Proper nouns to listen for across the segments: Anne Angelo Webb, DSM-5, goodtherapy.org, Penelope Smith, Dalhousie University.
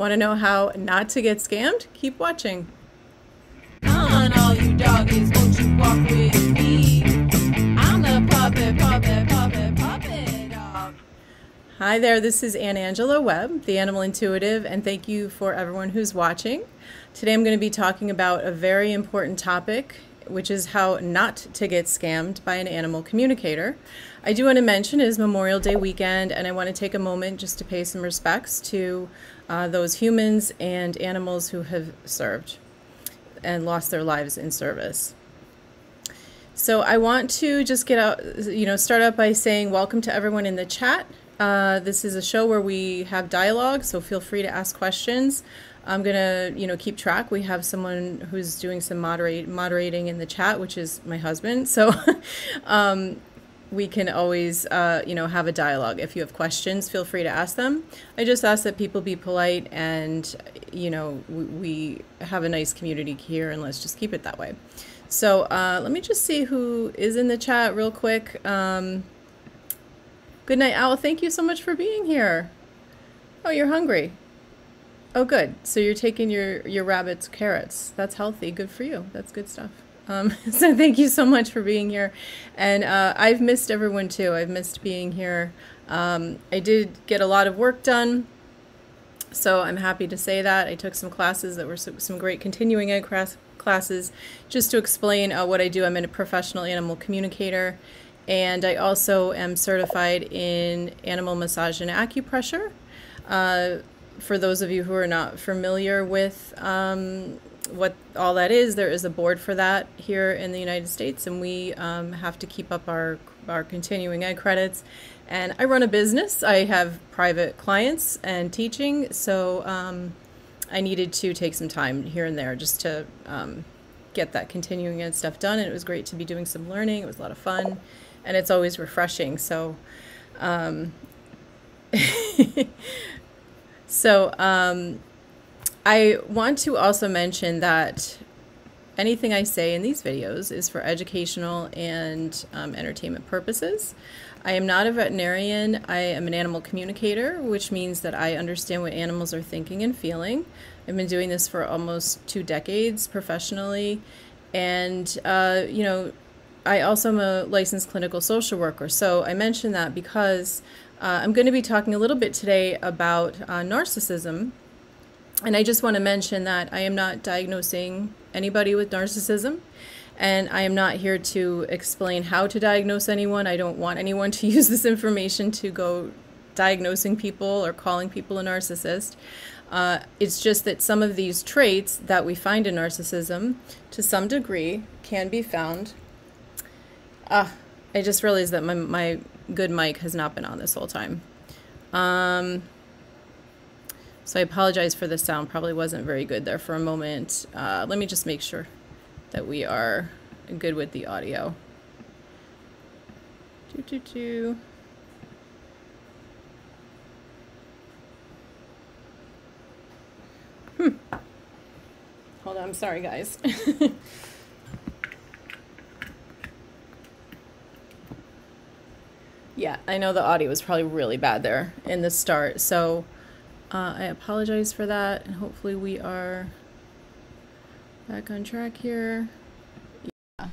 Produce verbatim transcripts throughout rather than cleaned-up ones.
Want to know how not to get scammed? Keep watching. Come on, all you doggies, won't you walk with me? I'm the puppet, puppet, puppet, puppet dog. Hi there, this is Anne Angelo Webb, the Animal Intuitive, and thank you for everyone who's watching. Today I'm going to be talking about a very important topic, which is how not to get scammed by an animal communicator. I do want to mention it is Memorial Day weekend, and I want to take a moment just to pay some respects to uh, those humans and animals who have served and lost their lives in service. So I want to just get out, you know, start out by saying welcome to everyone in the chat. Uh, this is a show where we have dialogue, so feel free to ask questions. I'm gonna, you know, keep track. We have someone who's doing some moderate moderating in the chat, which is my husband. So um, we can always, uh, you know, have a dialogue. If you have questions, feel free to ask them. I just ask that people be polite, and you know, we, we have a nice community here, and let's just keep it that way. So uh, let me just see who is in the chat real quick. Um, good night, Owl. Thank you so much for being here. Oh, you're hungry. Oh, good. So you're taking your, your rabbit's carrots. That's healthy. Good for you. That's good stuff. Um, so thank you so much for being here. And uh, I've missed everyone, too. I've missed being here. Um, I did get a lot of work done, so I'm happy to say that. I took some classes that were some great continuing ed classes. Just to explain uh, what I do, I'm a professional animal communicator, and I also am certified in animal massage and acupressure. Uh, For those of you who are not familiar with um, what all that is, there is a board for that here in the United States, and we um, have to keep up our, our continuing ed credits. And I run a business. I have private clients and teaching, so um, I needed to take some time here and there just to um, get that continuing ed stuff done. And it was great to be doing some learning. It was a lot of fun, and it's always refreshing. So... Um, So um, I want to also mention that anything I say in these videos is for educational and um, entertainment purposes. I am not a veterinarian. I am an animal communicator, which means that I understand what animals are thinking and feeling. I've been doing this for almost two decades professionally, and uh, you know, I also am a licensed clinical social worker. So I mention that because Uh, I'm going to be talking a little bit today about uh, narcissism, and I just want to mention that I am not diagnosing anybody with narcissism, and I am not here to explain how to diagnose anyone. I don't want anyone to use this information to go diagnosing people or calling people a narcissist. Uh, it's just that some of these traits that we find in narcissism, to some degree, can be found. Ah, I just realized that my... my good mic has not been on this whole time. Um, so I apologize for the sound. Probably wasn't very good there for a moment. Uh, let me just make sure that we are good with the audio. Doo, doo, doo. Hmm. Hold on. I'm sorry, guys. Yeah, I know the audio was probably really bad there in the start, so uh, I apologize for that, and hopefully we are back on track here. Yeah,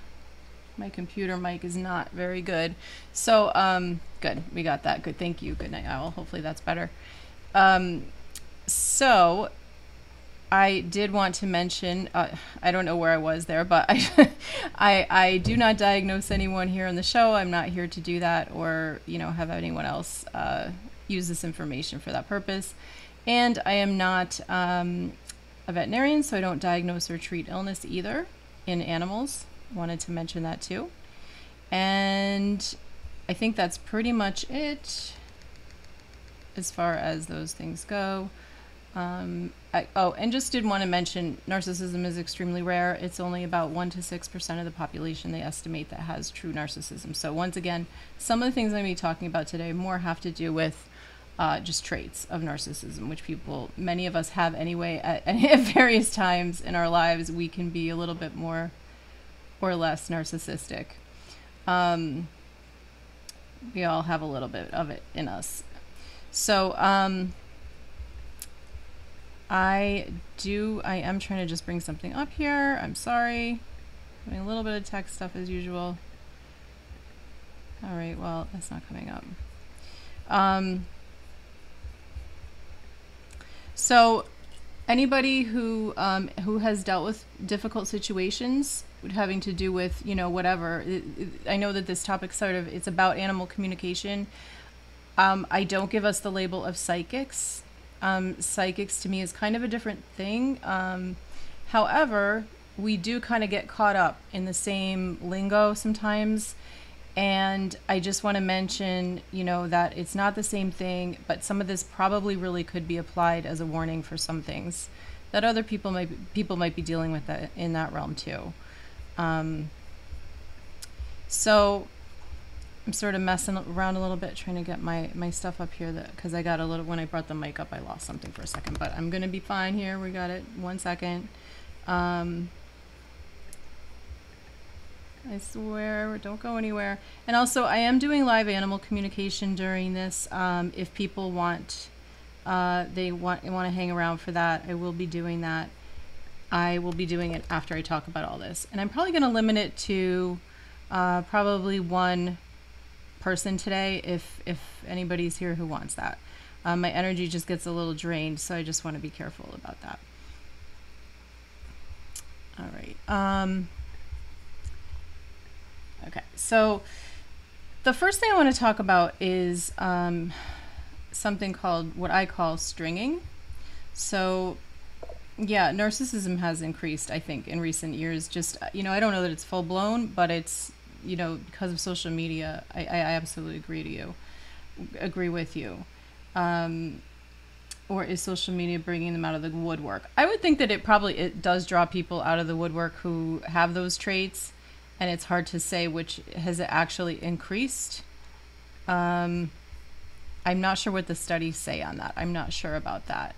my computer mic is not very good, so um, good, we got that. Good, thank you. Good night, Owl. Hopefully that's better. Um, so I did want to mention, uh, I don't know where I was there, but I, I, I do not diagnose anyone here on the show. I'm not here to do that, or, you know, have anyone else uh, use this information for that purpose. And I am not um, a veterinarian, so I don't diagnose or treat illness either in animals. Wanted to mention that too. And I think that's pretty much it as far as those things go. Um, I, oh, and just did want to mention narcissism is extremely rare. It's only about one to six percent of the population they estimate that has true narcissism. So once again, some of the things I'm going to be talking about today more have to do with uh, just traits of narcissism, which people, many of us have anyway at, at various times in our lives. We can be a little bit more or less narcissistic. Um, we all have a little bit of it in us. So, um... I do, I am trying to just bring something up here. I'm sorry. Doing a little bit of tech stuff as usual. All right, well, that's not coming up. Um, so anybody who, um, who has dealt with difficult situations having to do with, you know, whatever, it, it, I know that this topic sort of, it's about animal communication. Um, I don't give us the label of psychics. Um, psychics to me is kind of a different thing. Um, however, we do kind of get caught up in the same lingo sometimes. And I just want to mention, you know, that it's not the same thing, but some of this probably really could be applied as a warning for some things that other people might be, people might be dealing with that in that realm too. Um, so I'm sort of messing around a little bit, trying to get my, my stuff up here, that because I got a little, when I brought the mic up, I lost something for a second, but I'm going to be fine here. We got it. One second. Um, I swear, don't go anywhere. And also, I am doing live animal communication during this. Um, if people want, uh, they want, want to hang around for that, I will be doing that. I will be doing it after I talk about all this. And I'm probably going to limit it to uh, probably one person today, if if anybody's here who wants that. Um, my energy just gets a little drained, so I just want to be careful about that. All right. Um, okay, so the first thing I want to talk about is um, something called, what I call stringing. So yeah, narcissism has increased, I think, in recent years. Just, you know, I don't know that it's full blown, but it's, you know, because of social media, I, I absolutely agree to you, agree with you. Um, or is social media bringing them out of the woodwork? I would think that it probably, it does draw people out of the woodwork who have those traits, and it's hard to say which has it actually increased. Um, I'm not sure what the studies say on that. I'm not sure about that.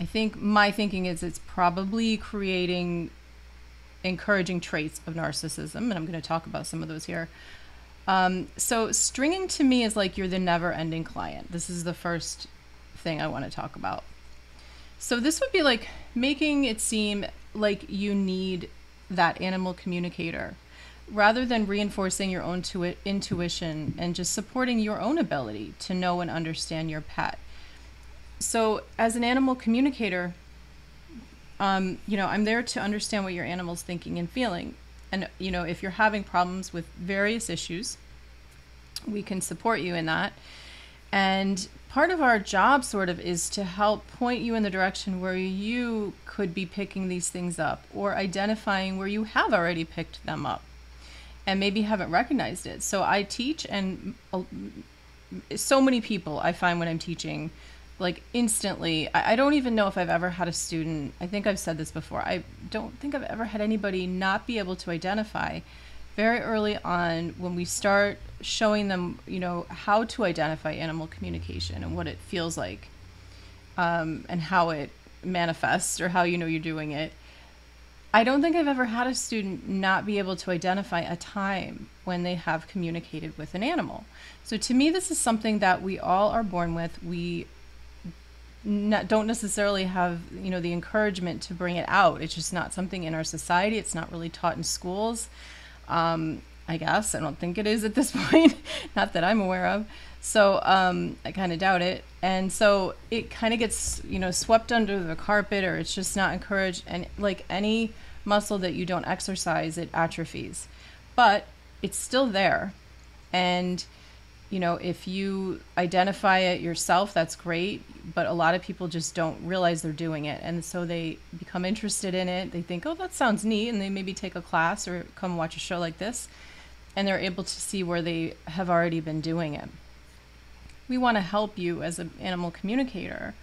I think my thinking is it's probably creating encouraging traits of narcissism, and I'm going to talk about some of those here. Um, so stringing to me is like you're the never-ending client. This is the first thing I want to talk about. So this would be like making it seem like you need that animal communicator, rather than reinforcing your own tu- intuition and just supporting your own ability to know and understand your pet. So as an animal communicator, um, you know, I'm there to understand what your animal's thinking and feeling. And, you know, if you're having problems with various issues, we can support you in that. And part of our job sort of is to help point you in the direction where you could be picking these things up, or identifying where you have already picked them up and maybe haven't recognized it. So I teach, and so many people I find when I'm teaching, like instantly, I don't even know if I've ever had a student, I think I've said this before, I don't think I've ever had anybody not be able to identify very early on when we start showing them, you know, how to identify animal communication and what it feels like, um, and how it manifests, or how you know you're doing it. I don't think I've ever had a student not be able to identify a time when they have communicated with an animal. So to me, this is something that we all are born with. We not, don't necessarily have, you know, the encouragement to bring it out. It's just not something in our society. It's not really taught in schools. Um, I guess I don't think it is at this point, not that I'm aware of. So um, I kind of doubt it. And so it kind of gets, you know, swept under the carpet, or it's just not encouraged. And like any muscle that you don't exercise, it atrophies, but it's still there. And, you know, if you identify it yourself, that's great. But a lot of people just don't realize they're doing it. And so they become interested in it. They think, oh, that sounds neat. And they maybe take a class or come watch a show like this. And they're able to see where they have already been doing it. We want to help you as an animal communicator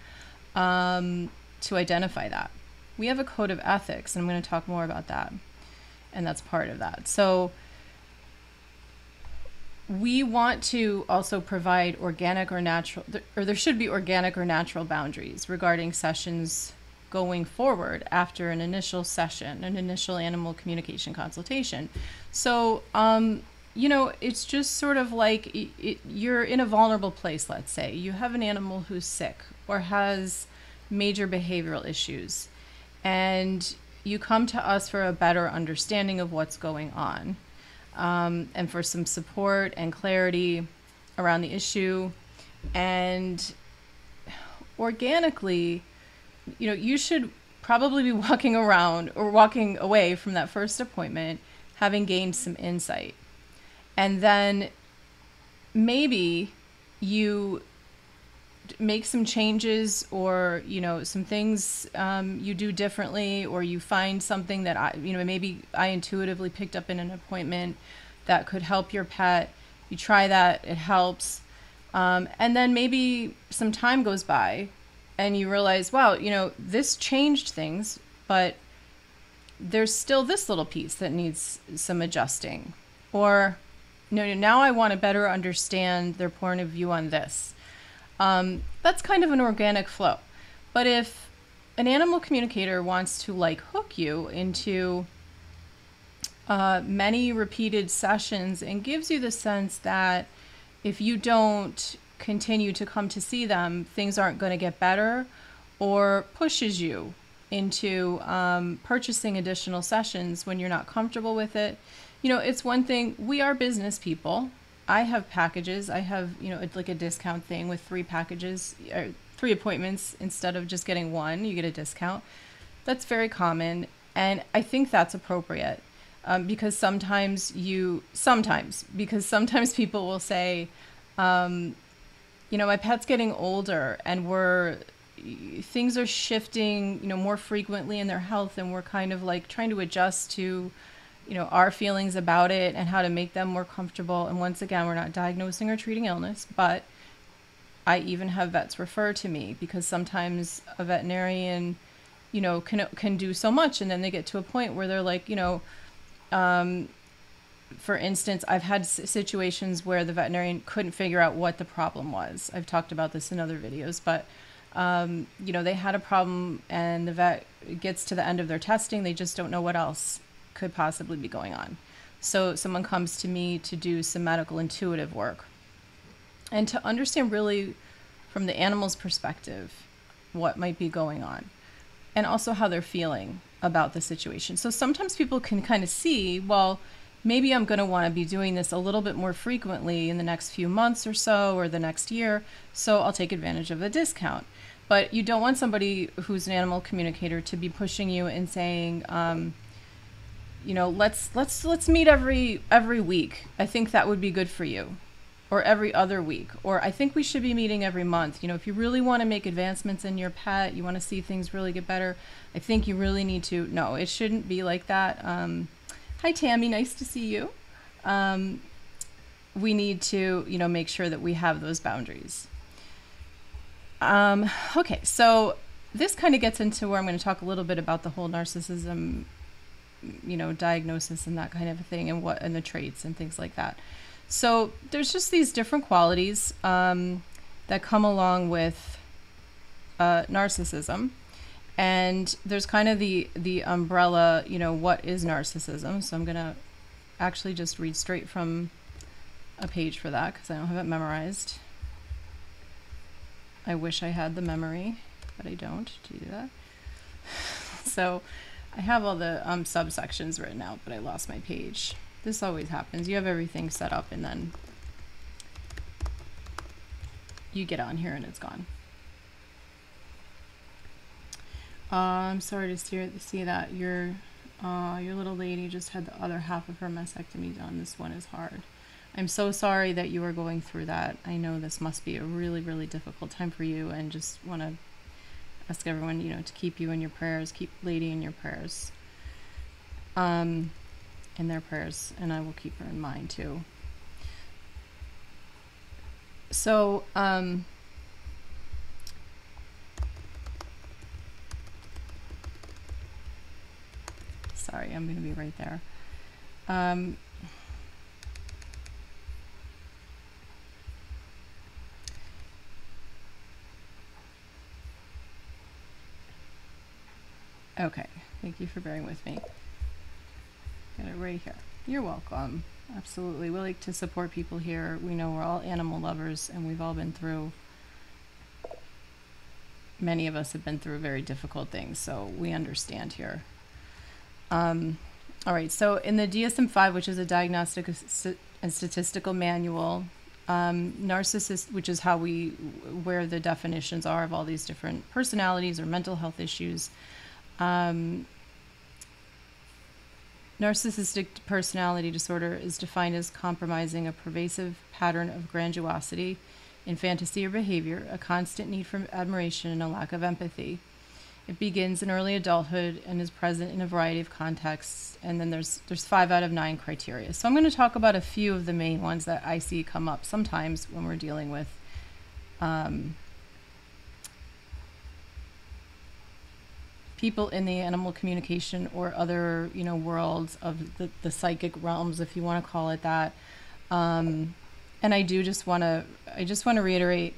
um, to identify that. We have a code of ethics, and I'm going to talk more about that. And that's part of that. So we want to also provide organic or natural, or there should be organic or natural boundaries regarding sessions going forward after an initial session, an initial animal communication consultation. So, um, you know, it's just sort of like it, it, you're in a vulnerable place, let's say. You have an animal who's sick or has major behavioral issues, and you come to us for a better understanding of what's going on, um, and for some support and clarity around the issue. And organically, you know, you should probably be walking around or walking away from that first appointment having gained some insight. And then maybe you make some changes, or, you know, some things um, you do differently, or you find something that I, you know, maybe I intuitively picked up in an appointment that could help your pet. You try that, it helps. Um, and then maybe some time goes by and you realize, wow, you know, this changed things, but there's still this little piece that needs some adjusting. Or, no, now I want to better understand their point of view on this. Um, that's kind of an organic flow. But if an animal communicator wants to like hook you into uh, many repeated sessions and gives you the sense that if you don't continue to come to see them, things aren't going to get better, or pushes you into um, purchasing additional sessions when you're not comfortable with it, you know, it's one thing. We are business people. I have packages. I have, you know, like a discount thing with three packages, or three appointments instead of just getting one. You get a discount. That's very common, and I think that's appropriate, um, because sometimes you, sometimes because sometimes people will say, um, you know, my pet's getting older, and we're things are shifting, you know, more frequently in their health, and we're kind of like trying to adjust to, you know, our feelings about it and how to make them more comfortable. And once again, we're not diagnosing or treating illness, but I even have vets refer to me because sometimes a veterinarian, you know, can can do so much, and then they get to a point where they're like, you know, um, for instance, I've had situations where the veterinarian couldn't figure out what the problem was. I've talked about this in other videos, but um, you know, they had a problem, and the vet gets to the end of their testing, they just don't know what else could possibly be going on. So someone comes to me to do some medical intuitive work and to understand really from the animal's perspective what might be going on, and also how they're feeling about the situation. So sometimes people can kind of see, well, maybe I'm going to want to be doing this a little bit more frequently in the next few months or so, or the next year, so I'll take advantage of the discount. But you don't want somebody who's an animal communicator to be pushing you and saying, um, you know, let's let's let's meet every every week. I think that would be good for you. Or every other week. Or I think we should be meeting every month. You know, if you really want to make advancements in your pet, you want to see things really get better, I think you really need to. No, it shouldn't be like that. Um, hi, Tammy. Nice to see you. Um, we need to, you know, make sure that we have those boundaries. Um, okay, so this kind of gets into where I'm going to talk a little bit about the whole narcissism, you know, diagnosis and that kind of a thing, and what and the traits and things like that. So there's just these different qualities um, that come along with uh, narcissism, and there's kind of the the umbrella, you know, what is narcissism? So I'm gonna actually just read straight from a page for that because I don't have it memorized. I wish I had the memory, but I don't. Do you do that? So I have all the um, subsections written out, but I lost my page. This always happens. You have everything set up and then you get on here and it's gone. Uh, I'm sorry to see, see that your uh, your little lady just had the other half of her mastectomy done. This one is hard. I'm so sorry that you are going through that. I know this must be a really, really difficult time for you, and just want to ask everyone, you know, to keep you in your prayers, keep Lady in your prayers, um, in their prayers, and I will keep her in mind too. So, um, sorry, I'm going to be right there. Um, Okay, thank you for bearing with me. Got it right here. You're welcome. Absolutely. We like to support people here. We know we're all animal lovers, and we've all been through many of us have been through very difficult things, so we understand here. Um, all right, so in the D S M five, which is a diagnostic and statistical manual, um, narcissist, which is how we, where the definitions are of all these different personalities or mental health issues, um, narcissistic personality disorder is defined as compromising a pervasive pattern of grandiosity in fantasy or behavior, a constant need for admiration, and a lack of empathy. It begins in early adulthood and is present in a variety of contexts. And then there's there's five out of nine criteria. So I'm going to talk about a few of the main ones that I see come up sometimes when we're dealing with um, people in the animal communication or other, you know, worlds of the, the psychic realms, if you want to call it that. Um, and I do just want to, I just want to reiterate,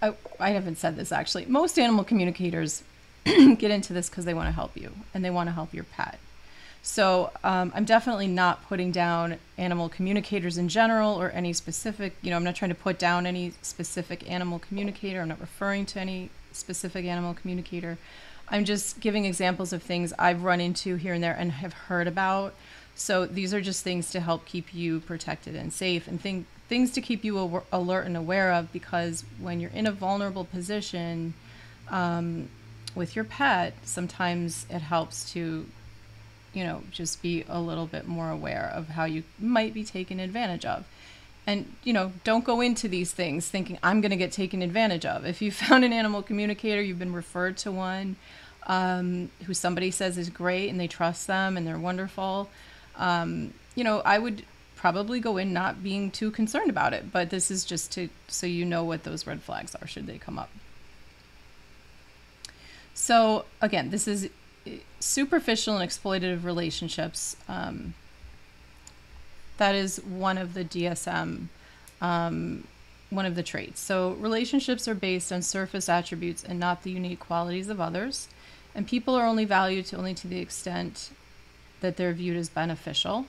I, I haven't said this actually, most animal communicators get into this because they want to help you and they want to help your pet. So um, I'm definitely not putting down animal communicators in general or any specific, you know, I'm not trying to put down any specific animal communicator. I'm not referring to any specific animal communicator. I'm just giving examples of things I've run into here and there and have heard about. So these are just things to help keep you protected and safe, and think, things to keep you alert and aware of, because when you're in a vulnerable position um, with your pet, sometimes it helps to, you know, just be a little bit more aware of how you might be taken advantage of. And, you know, don't go into these things thinking I'm going to get taken advantage of. If you found an animal communicator, you've been referred to one um, who somebody says is great and they trust them and they're wonderful, um, you know, I would probably go in not being too concerned about it. But this is just to so you know what those red flags are should they come up. So, again, this is superficial and exploitative relationships. Um, That is one of the D S M, um, one of the traits. So relationships are based on surface attributes and not the unique qualities of others. And people are only valued to only to the extent that they're viewed as beneficial.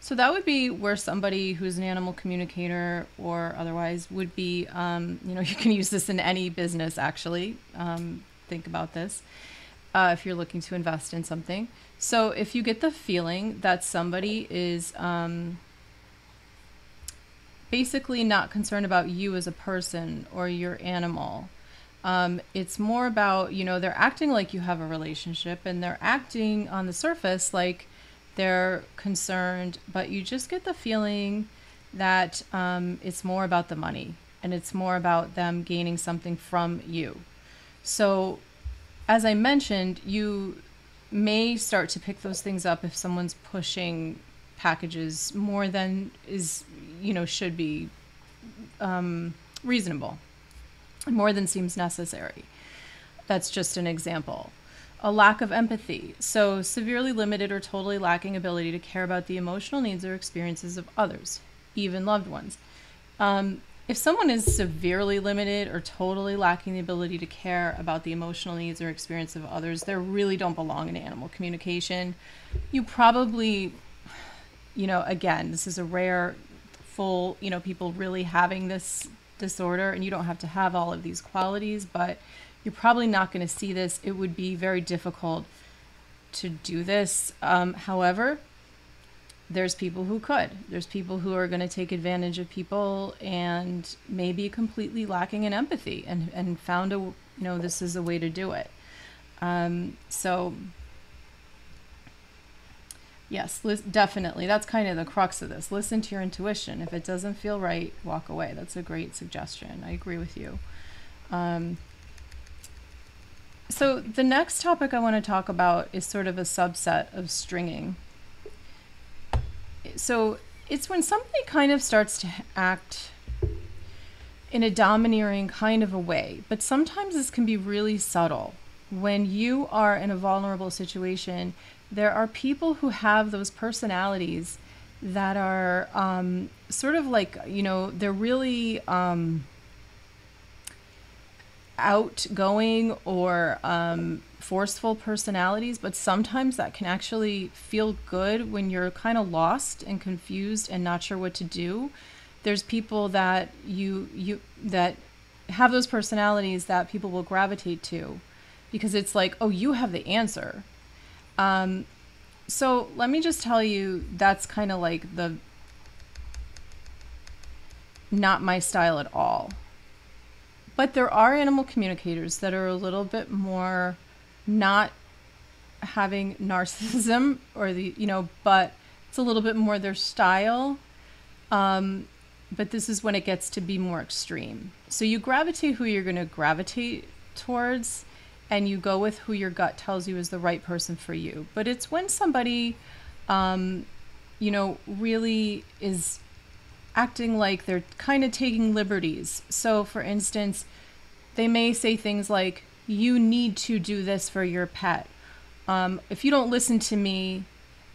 So that would be where somebody who's an animal communicator or otherwise would be, um, you know, you can use this in any business actually. Um, think about this. Uh, if you're looking to invest in something. So if you get the feeling that somebody is um, basically not concerned about you as a person or your animal, um, it's more about, you know, they're acting like you have a relationship and they're acting on the surface like they're concerned, but you just get the feeling that um, it's more about the money and it's more about them gaining something from you. So as I mentioned, you may start to pick those things up if someone's pushing packages more than is, you know, should be um, reasonable, more than seems necessary. That's just an example. A lack of empathy. So severely limited or totally lacking ability to care about the emotional needs or experiences of others, even loved ones. Um, If someone is severely limited or totally lacking the ability to care about the emotional needs or experience of others, they really don't belong in animal communication. You probably, you know, again, this is a rare full, you know, people really having this disorder, and you don't have to have all of these qualities, but you're probably not going to see this. It would be very difficult to do this. Um, however, there's people who could. There's people who are going to take advantage of people and maybe completely lacking in empathy and, and found a, you know, this is a way to do it. Um, so, yes, definitely. That's kind of the crux of this. Listen to your intuition. If it doesn't feel right, walk away. That's a great suggestion. I agree with you. Um, so the next topic I want to talk about is sort of a subset of stringing. So it's when somebody kind of starts to act in a domineering kind of a way, but sometimes this can be really subtle. When you are in a vulnerable situation, there are people who have those personalities that are um, sort of like, you know, they're really um, outgoing or um, forceful personalities, but sometimes that can actually feel good when you're kind of lost and confused and not sure what to do. There's people that you you that have those personalities that people will gravitate to, because it's like, oh, you have the answer. Um, so let me just tell you, that's kind of like the not my style at all. But there are animal communicators that are a little bit more not having narcissism or the, you know, but it's a little bit more their style. Um, but this is when it gets to be more extreme. So you gravitate who you're going to gravitate towards, and you go with who your gut tells you is the right person for you. But it's when somebody, um, you know, really is acting like they're kind of taking liberties. So for instance, they may say things like, you need to do this for your pet. Um, if you don't listen to me,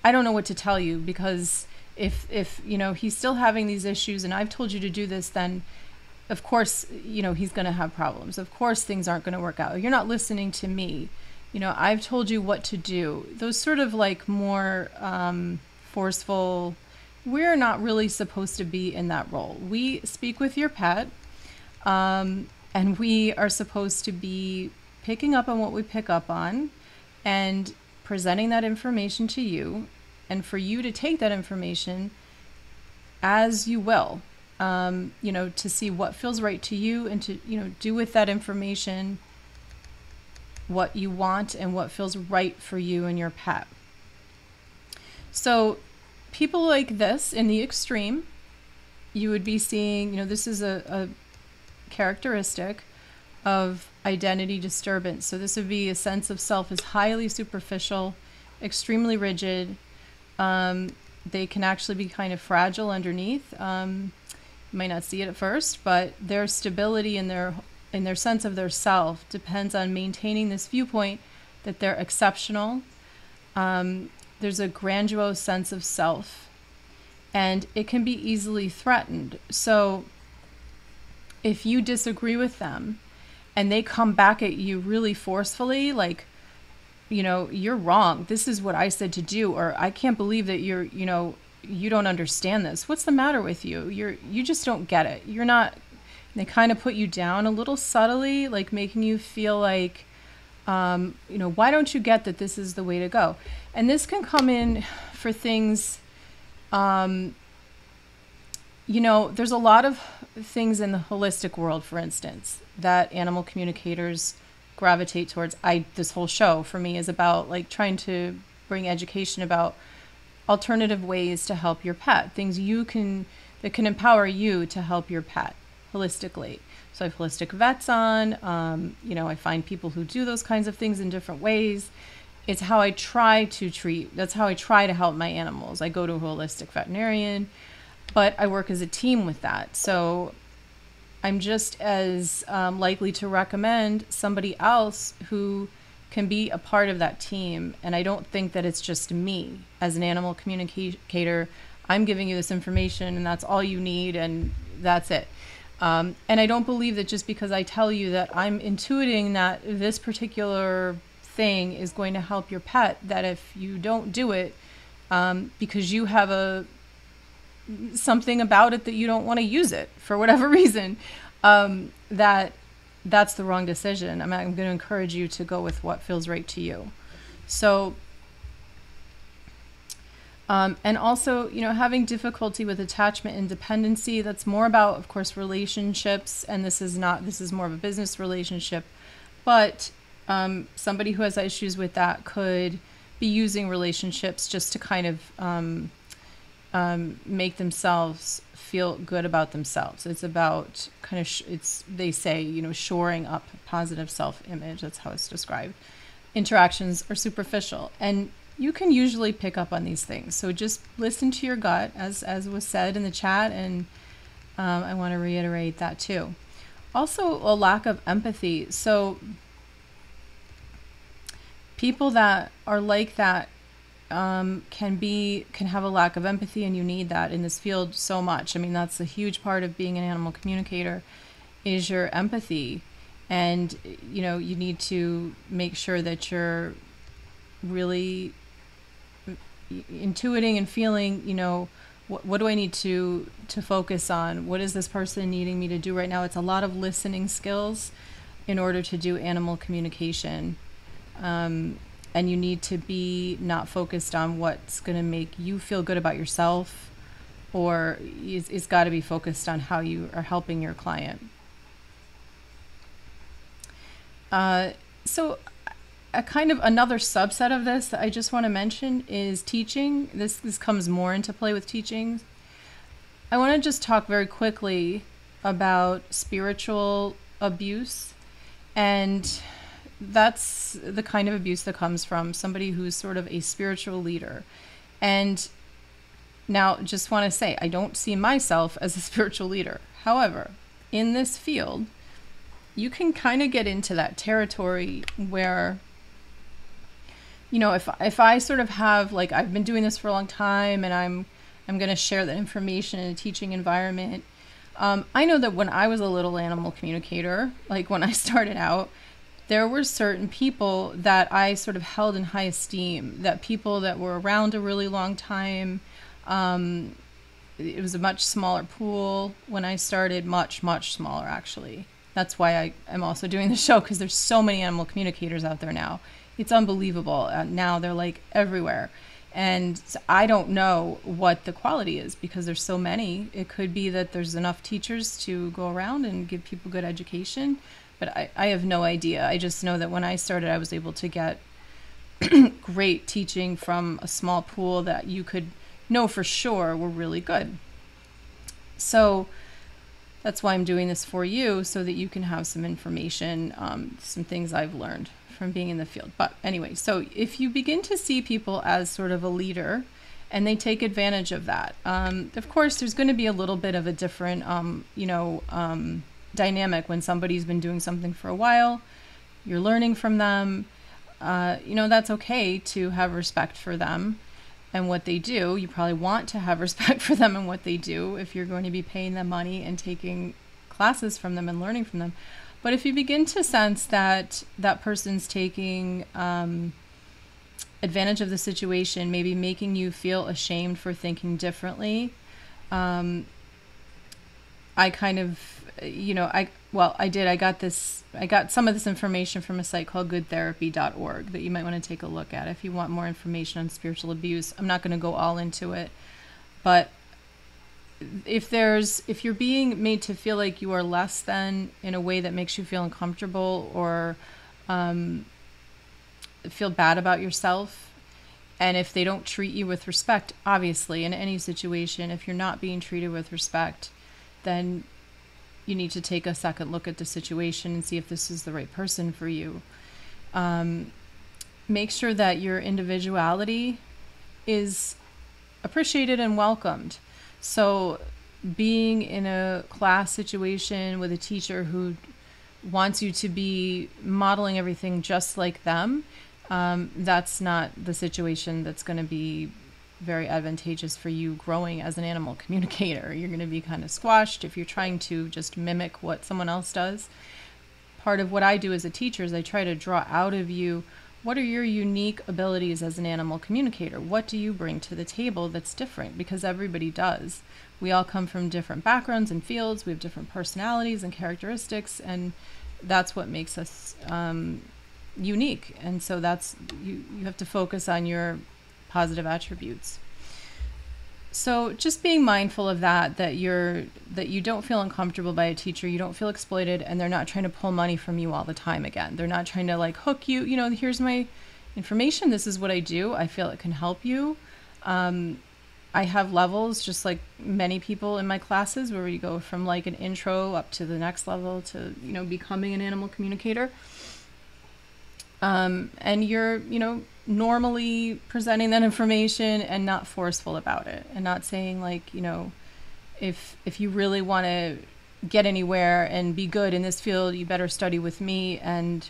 I don't know what to tell you, because if, if, you know, he's still having these issues and I've told you to do this, then of course, you know, he's going to have problems. Of course, things aren't going to work out. You're not listening to me. You know, I've told you what to do. Those sort of like more um, forceful, we're not really supposed to be in that role. We speak with your pet, um, and we are supposed to be picking up on what we pick up on and presenting that information to you, and for you to take that information as you will, um, you know, to see what feels right to you, and to, you know, do with that information what you want and what feels right for you and your pet. So people like this in the extreme, you would be seeing, you know, this is a, a characteristic of identity disturbance. So this would be a sense of self is highly superficial, extremely rigid. Um, they can actually be kind of fragile underneath. Um, you might not see it at first, but their stability and their, in their sense of their self depends on maintaining this viewpoint that they're exceptional. Um, there's a grandiose sense of self, and it can be easily threatened. So if you disagree with them and they come back at you really forcefully, like, you know, you're wrong, this is what I said to do, or I can't believe that you're, you know, you don't understand this. What's the matter with you? You're, you just don't get it. You're not, they kind of put you down a little subtly, like making you feel like, um, you know, why don't you get that this is the way to go? And this can come in for things, um, you know, there's a lot of things in the holistic world, for instance, that animal communicators gravitate towards. I, this whole show for me is about like trying to bring education about alternative ways to help your pet, things you can, that can empower you to help your pet holistically. So I have holistic vets on, um, you know, I find people who do those kinds of things in different ways. It's how I try to treat, that's how I try to help my animals. I go to a holistic veterinarian, but I work as a team with that. So I'm just as um, likely to recommend somebody else who can be a part of that team. And I don't think that it's just me as an animal communicator. I'm giving you this information and that's all you need and that's it. Um, and I don't believe that just because I tell you that I'm intuiting that this particular thing is going to help your pet, that if you don't do it um, because you have a something about it that you don't want to use it for whatever reason, um, that that's the wrong decision. I'm, I'm going to encourage you to go with what feels right to you. So, um, and also, you know, having difficulty with attachment and dependency, that's more about, of course, relationships. And this is not, this is more of a business relationship, but um, somebody who has issues with that could be using relationships just to kind of, um, Um, make themselves feel good about themselves. It's about kind of, sh it's, they say, you know, shoring up positive self-image. That's how it's described. Interactions are superficial, and you can usually pick up on these things. So just listen to your gut, as, as was said in the chat, and um, I want to reiterate that too. Also, a lack of empathy. So people that are like that Um, can be can have a lack of empathy, and you need that in this field so much. I mean, that's a huge part of being an animal communicator, is your empathy, and you know, you need to make sure that you're really intuiting and feeling, you know, what, what do I need to to focus on? What is this person needing me to do right now? It's a lot of listening skills in order to do animal communication. Um, and you need to be not focused on what's going to make you feel good about yourself, or it's, it's got to be focused on how you are helping your client. Uh, so a kind of another subset of this that I just want to mention is teaching. This, this comes more into play with teaching. I want to just talk very quickly about spiritual abuse, and that's the kind of abuse that comes from somebody who's sort of a spiritual leader. And now, just want to say, I don't see myself as a spiritual leader. However, in this field, you can kind of get into that territory where, you know, if if I sort of have, like, I've been doing this for a long time, and I'm I'm going to share that information in a teaching environment. Um, I know that when I was a little animal communicator, like when I started out, there were certain people that I sort of held in high esteem, that people that were around a really long time. Um, it was a much smaller pool when I started, much, much smaller, actually. That's why I am also doing the show, because there's so many animal communicators out there now. It's unbelievable. Uh, now they're like everywhere. And I don't know what the quality is because there's so many. It could be that there's enough teachers to go around and give people good education, but I, I have no idea. I just know that when I started, I was able to get great teaching from a small pool that you could know for sure were really good. So that's why I'm doing this for you, so that you can have some information, um, some things I've learned from being in the field. But anyway, so if you begin to see people as sort of a leader and they take advantage of that, um, of course, there's going to be a little bit of a different, um, you know, um, dynamic when somebody's been doing something for a while, you're learning from them. Uh, you know, that's okay to have respect for them and what they do. You probably want to have respect for them and what they do if you're going to be paying them money and taking classes from them and learning from them. But if you begin to sense that that person's taking um, advantage of the situation, maybe making you feel ashamed for thinking differently, um, I kind of, you know, I well, I did. I got this. I got some of this information from a site called good therapy dot org that you might want to take a look at if you want more information on spiritual abuse. I'm not going to go all into it, but if there's if you're being made to feel like you are less than in a way that makes you feel uncomfortable or um, feel bad about yourself, and if they don't treat you with respect, obviously in any situation, if you're not being treated with respect, then you need to take a second look at the situation and see if this is the right person for you. Um, make sure that your individuality is appreciated and welcomed. So being in a class situation with a teacher who wants you to be modeling everything just like them, um, that's not the situation that's going to be very advantageous for you growing as an animal communicator. You're going to be kind of squashed if you're trying to just mimic what someone else does. Part of what I do as a teacher is I try to draw out of you, what are your unique abilities as an animal communicator? What do you bring to the table that's different? Because everybody does. We all come from different backgrounds and fields. We have different personalities and characteristics, and that's what makes us um, unique. And so that's you, you have to focus on your positive attributes. So just being mindful of that, that you're that you don't feel uncomfortable by a teacher, you don't feel exploited, and they're not trying to pull money from you all the time again. They're not trying to like hook you, you know, here's my information, this is what I do, I feel it can help you. Um, I have levels, just like many people in my classes, where you go from like an intro up to the next level to, you know, becoming an animal communicator. Um, and you're, you know, normally presenting that information and not forceful about it, and not saying like, you know, if if you really want to get anywhere and be good in this field, you better study with me, and,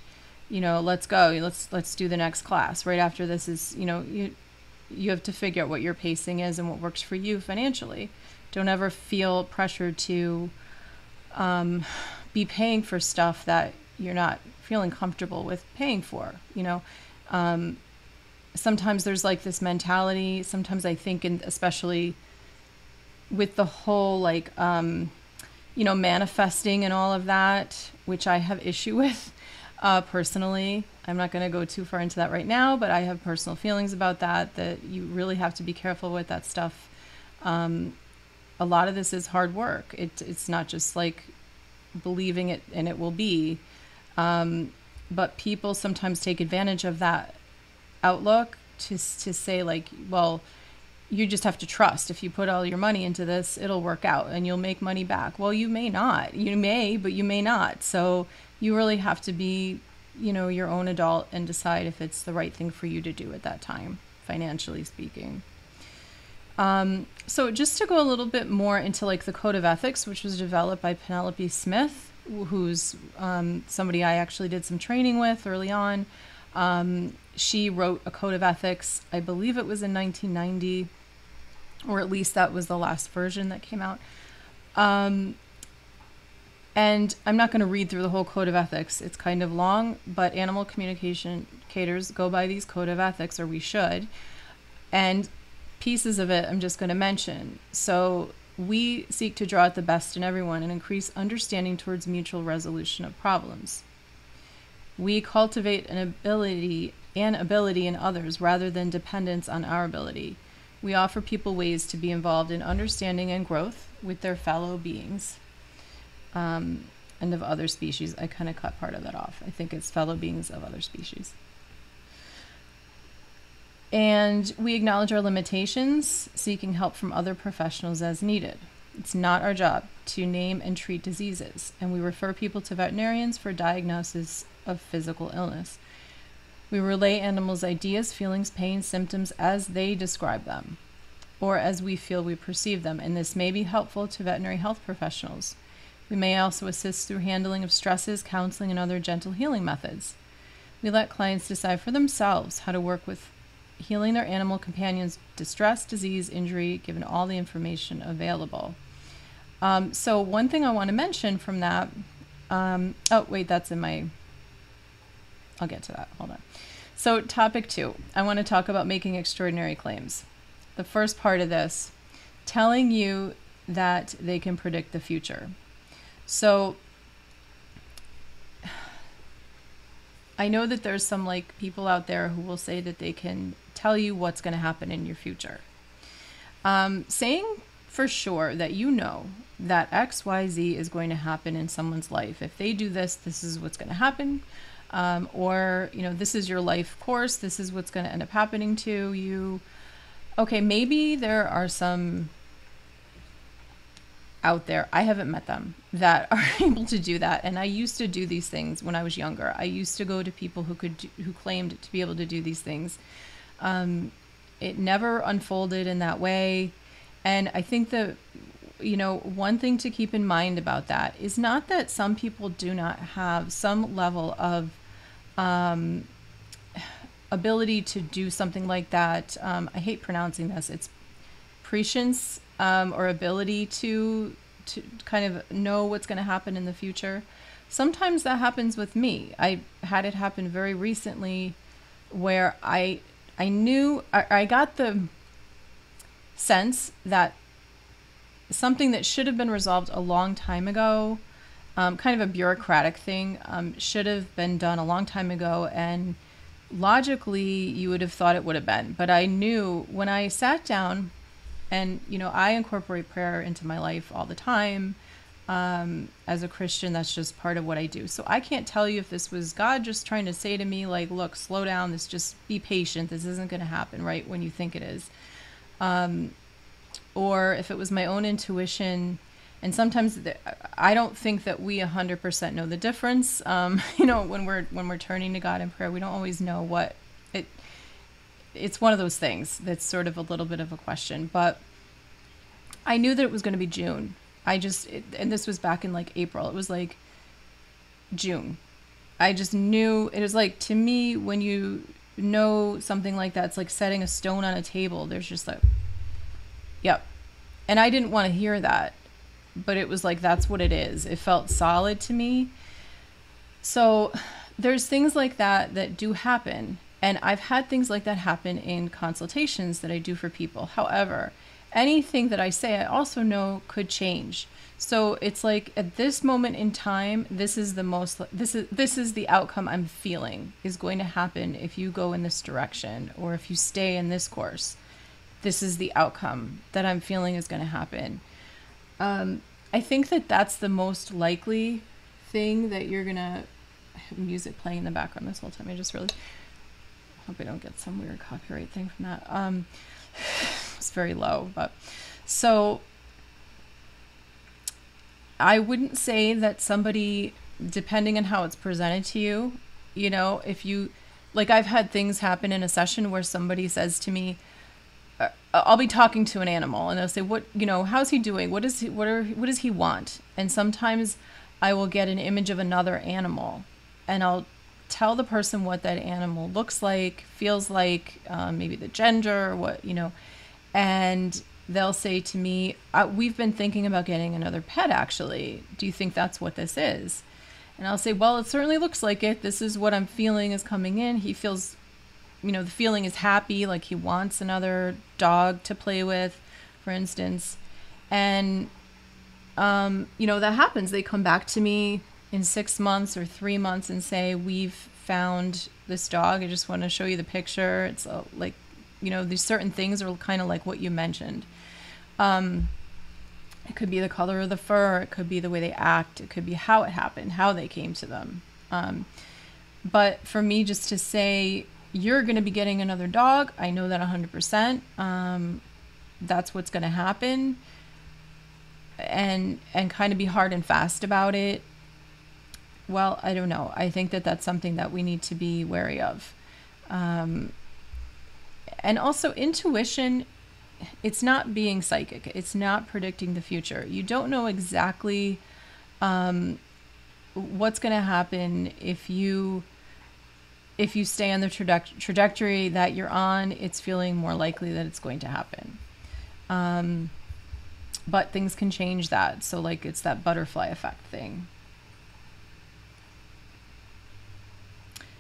you know, let's go, let's let's do the next class right after this. Is, you know, you you have to figure out what your pacing is and what works for you financially. Don't ever feel pressure to um, be paying for stuff that you're not feeling comfortable with paying for, you know. Um, sometimes there's like this mentality, sometimes I think, and especially with the whole like, um, you know, manifesting and all of that, which I have issue with uh, personally. I'm not going to go too far into that right now, but I have personal feelings about that, that you really have to be careful with that stuff. Um, a lot of this is hard work. It, it's not just like believing it and it will be. Um, but people sometimes take advantage of that outlook to, to say like, well, you just have to trust. If you put all your money into this, it'll work out and you'll make money back. Well, you may not. You may, but you may not. So you really have to be, you know, your own adult and decide if it's the right thing for you to do at that time, financially speaking. Um, so just to go a little bit more into like the code of ethics, which was developed by Penelope Smith, who's um, somebody I actually did some training with early on. Um, she wrote a code of ethics, I believe it was in nineteen ninety. Or at least that was the last version that came out. Um, and I'm not going to read through the whole code of ethics. It's kind of long, but animal communicators go by these code of ethics, or we should. And pieces of it I'm just going to mention. So we seek to draw out the best in everyone and increase understanding towards mutual resolution of problems. We cultivate an ability, an ability in others rather than dependence on our ability. We offer people ways to be involved in understanding and growth with their fellow beings um, and of other species. I kind of cut part of that off. I think it's fellow beings of other species. And we acknowledge our limitations, seeking help from other professionals as needed. It's not our job to name and treat diseases, and we refer people to veterinarians for diagnosis of physical illness. We relay animals' ideas, feelings, pain, symptoms as they describe them, or as we feel we perceive them, and this may be helpful to veterinary health professionals. We may also assist through handling of stresses, counseling, and other gentle healing methods. We let clients decide for themselves how to work with healing their animal companions' distress, disease, injury, given all the information available. Um, so one thing I want to mention from that, um, oh wait, that's in my, I'll get to that, hold on. So topic two, I want to talk about making extraordinary claims. The first part of this, telling you that they can predict the future. So I know that there's some like people out there who will say that they can tell you what's going to happen in your future. Um, saying for sure that you know that X Y Z is going to happen in someone's life. If they do this, this is what's going to happen. Um, or, you know, this is your life course. This is what's going to end up happening to you. Okay, maybe there are some out there, I haven't met them, that are able to do that. And I used to do these things when I was younger. I used to go to people who could, do, who claimed to be able to do these things. Um, it never unfolded in that way. And I think that, you know, one thing to keep in mind about that is not that some people do not have some level of um, ability to do something like that. Um, I hate pronouncing this. It's prescience. Um, or ability to to kind of know what's going to happen in the future. Sometimes that happens with me. I had it happen very recently where I I knew, I, I got the sense that something that should have been resolved a long time ago, um, kind of a bureaucratic thing, um, should have been done a long time ago, and logically you would have thought it would have been. But I knew when I sat down. And, you know, I incorporate prayer into my life all the time. Um, as a Christian, that's just part of what I do. So I can't tell you if this was God just trying to say to me, like, look, slow down. This just be patient. This isn't going to happen right when you think it is. Um, or if it was my own intuition. And sometimes the, I don't think that we one hundred percent know the difference. Um, you know, when we're when we're turning to God in prayer, we don't always know what it is. It's one of those things that's sort of a little bit of a question, but I knew that it was going to be June. I just, it, and this was back in like April. It was like June. I just knew, it was like, to me, when you know something like that, it's like setting a stone on a table. There's just like, yep. And I didn't want to hear that, but it was like, that's what it is. It felt solid to me. So there's things like that that do happen. And I've had things like that happen in consultations that I do for people. However, anything that I say, I also know could change. So it's like at this moment in time, this is the most, this is, this is the outcome I'm feeling is going to happen if you go in this direction, or if you stay in this course, this is the outcome that I'm feeling is going to happen. Um, I think that that's the most likely thing that you're going to, music playing in the background this whole time. I just really hope I don't get some weird copyright thing from that. Um, it's very low, but so I wouldn't say that somebody, depending on how it's presented to you, you know, if you, like I've had things happen in a session where somebody says to me, uh, I'll be talking to an animal and they'll say, what, you know, how's he doing? What is he, what are, what does he want? And sometimes I will get an image of another animal and I'll tell the person what that animal looks like, feels like, um, maybe the gender, what, you know, and they'll say to me, uh, we've been thinking about getting another pet, actually. Do you think that's what this is? And I'll say, well, it certainly looks like it. This is what I'm feeling is coming in. He feels, you know, the feeling is happy, like he wants another dog to play with, for instance. And, um, you know, that happens. They come back to me in six months or three months and say, we've found this dog. I just want to show you the picture. It's uh, like, you know, these certain things are kind of like what you mentioned. Um, it could be the color of the fur. It could be the way they act. It could be how it happened, how they came to them. Um, but for me, just to say, you're going to be getting another dog. I know that one hundred percent. Um, that's what's going to happen. And, and kind of be hard and fast about it. Well, I don't know. I think that that's something that we need to be wary of. Um, and also intuition, it's not being psychic. It's not predicting the future. You don't know exactly um, what's going to happen if you if you stay on the traje- trajectory that you're on. It's feeling more likely that it's going to happen. Um, but things can change that. So like it's that butterfly effect thing.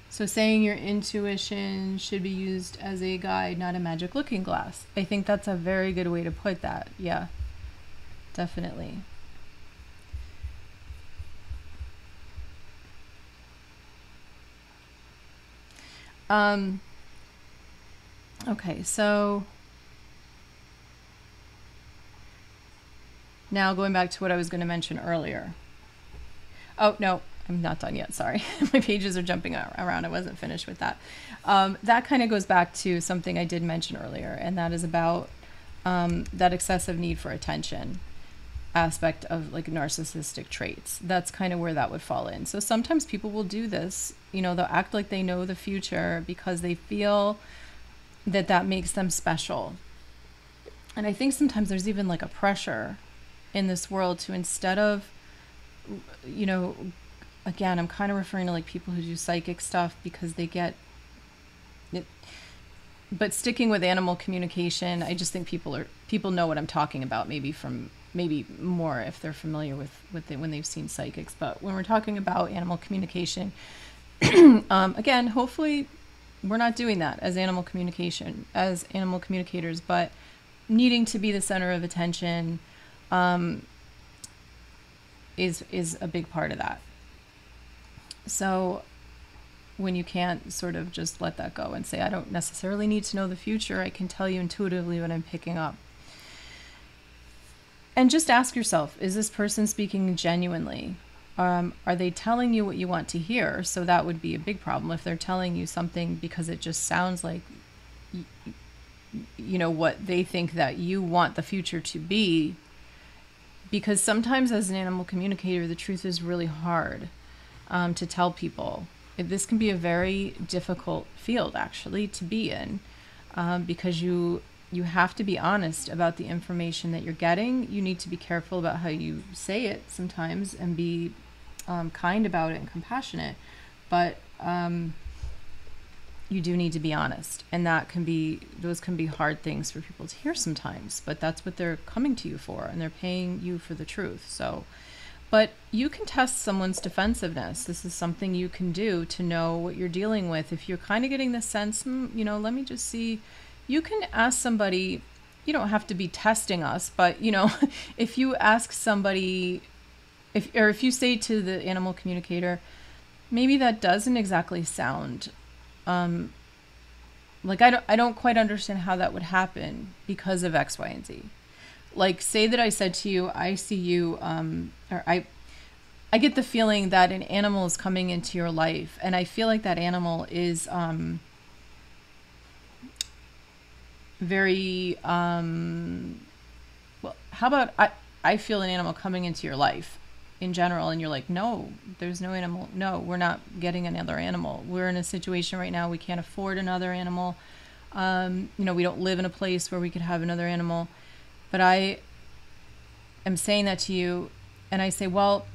So saying your intuition should be used as a guide, not a magic looking glass. I think that's a very good way to put that. Yeah, definitely. Um, okay, so now going back to what I was going to mention earlier. Oh, no. I'm not done yet, sorry. My pages are jumping around. I wasn't finished with that. Um, that kind of goes back to something I did mention earlier, and that is about um, that excessive need for attention aspect of like narcissistic traits. That's kind of where that would fall in. So sometimes people will do this, you know, they'll act like they know the future because they feel that that makes them special. And I think sometimes there's even like a pressure in this world to, instead of, you know, again, I'm kind of referring to like people who do psychic stuff because they get it. But sticking with animal communication, I just think people are people know what I'm talking about, maybe from maybe more if they're familiar with with the, when they've seen psychics. But when we're talking about animal communication, um, again, hopefully we're not doing that as animal communication as animal communicators, but needing to be the center of attention um, is is a big part of that. So when you can't sort of just let that go and say, I don't necessarily need to know the future. I can tell you intuitively what I'm picking up. And just ask yourself, is this person speaking genuinely? Um, are they telling you what you want to hear? So that would be a big problem if they're telling you something because it just sounds like, you know, what they think that you want the future to be. Because sometimes as an animal communicator, the truth is really hard. Um, to tell people. This can be a very difficult field actually to be in um, because you you have to be honest about the information that you're getting. You need to be careful about how you say it sometimes and be um, kind about it and compassionate, but um, you do need to be honest, and that can be those can be hard things for people to hear sometimes, but that's what they're coming to you for, and they're paying you for the truth. So but you can test someone's defensiveness. This is something you can do to know what you're dealing with. If you're kind of getting the sense, you know, let me just see. You can ask somebody you don't have to be testing us, but, you know, if you ask somebody, if or if you say to the animal communicator, maybe that doesn't exactly sound, um, like, I don't, I don't quite understand how that would happen because of X, Y, and Z. Like, say that I said to you, I see you, um, or I, I get the feeling that an animal is coming into your life, and I feel like that animal is um, very, um, well, how about I, I feel an animal coming into your life in general, and you're like, no, there's no animal. No, we're not getting another animal. We're in a situation right now, we can't afford another animal. Um, you know, we don't live in a place where we could have another animal. But I am saying that to you, and I say, well,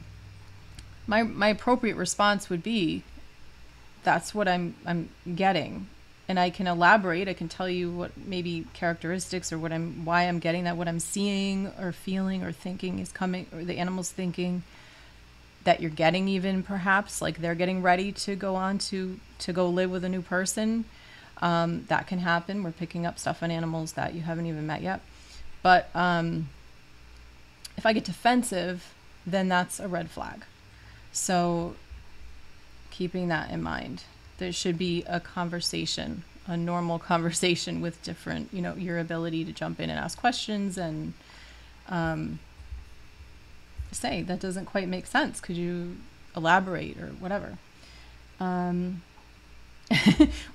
My my appropriate response would be, that's what I'm I'm getting, and I can elaborate. I can tell you what maybe characteristics or what I'm why I'm getting that, what I'm seeing or feeling or thinking is coming, or the animal's thinking that you're getting, even perhaps like they're getting ready to go on to to go live with a new person. Um, that can happen. We're picking up stuff on animals that you haven't even met yet. But um, if I get defensive, then that's a red flag. So keeping that in mind, there should be a conversation, a normal conversation with different, you know, your ability to jump in and ask questions and um, say, that doesn't quite make sense. Could you elaborate or whatever? Um,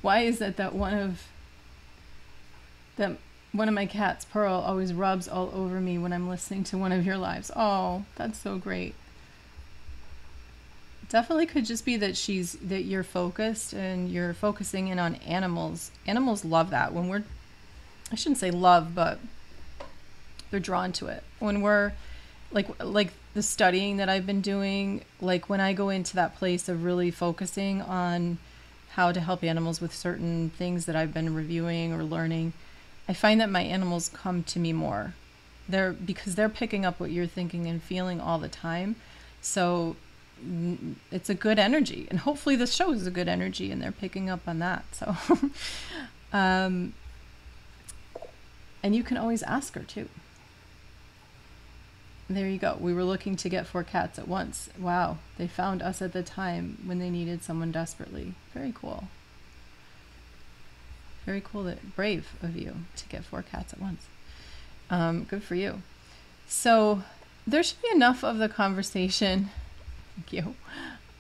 why is it that one of that one of my cats, Pearl, always rubs all over me when I'm listening to one of your lives? Oh, that's so great. Definitely could just be that she's that you're focused and you're focusing in on animals. Animals love that. When we're, I shouldn't say love, but they're drawn to it. When we're like like the studying that I've been doing, like when I go into that place of really focusing on how to help animals with certain things that I've been reviewing or learning, I find that my animals come to me more. They're because they're picking up what you're thinking and feeling all the time. So it's a good energy, and hopefully this show is a good energy and they're picking up on that. So um, and you can always ask her too. There you go. We were looking to get four cats at once. Wow, they found us at the time when they needed someone desperately. Very cool. Very cool, that brave of you to get four cats at once. Um, good for you. So there should be enough of the conversation. Thank you.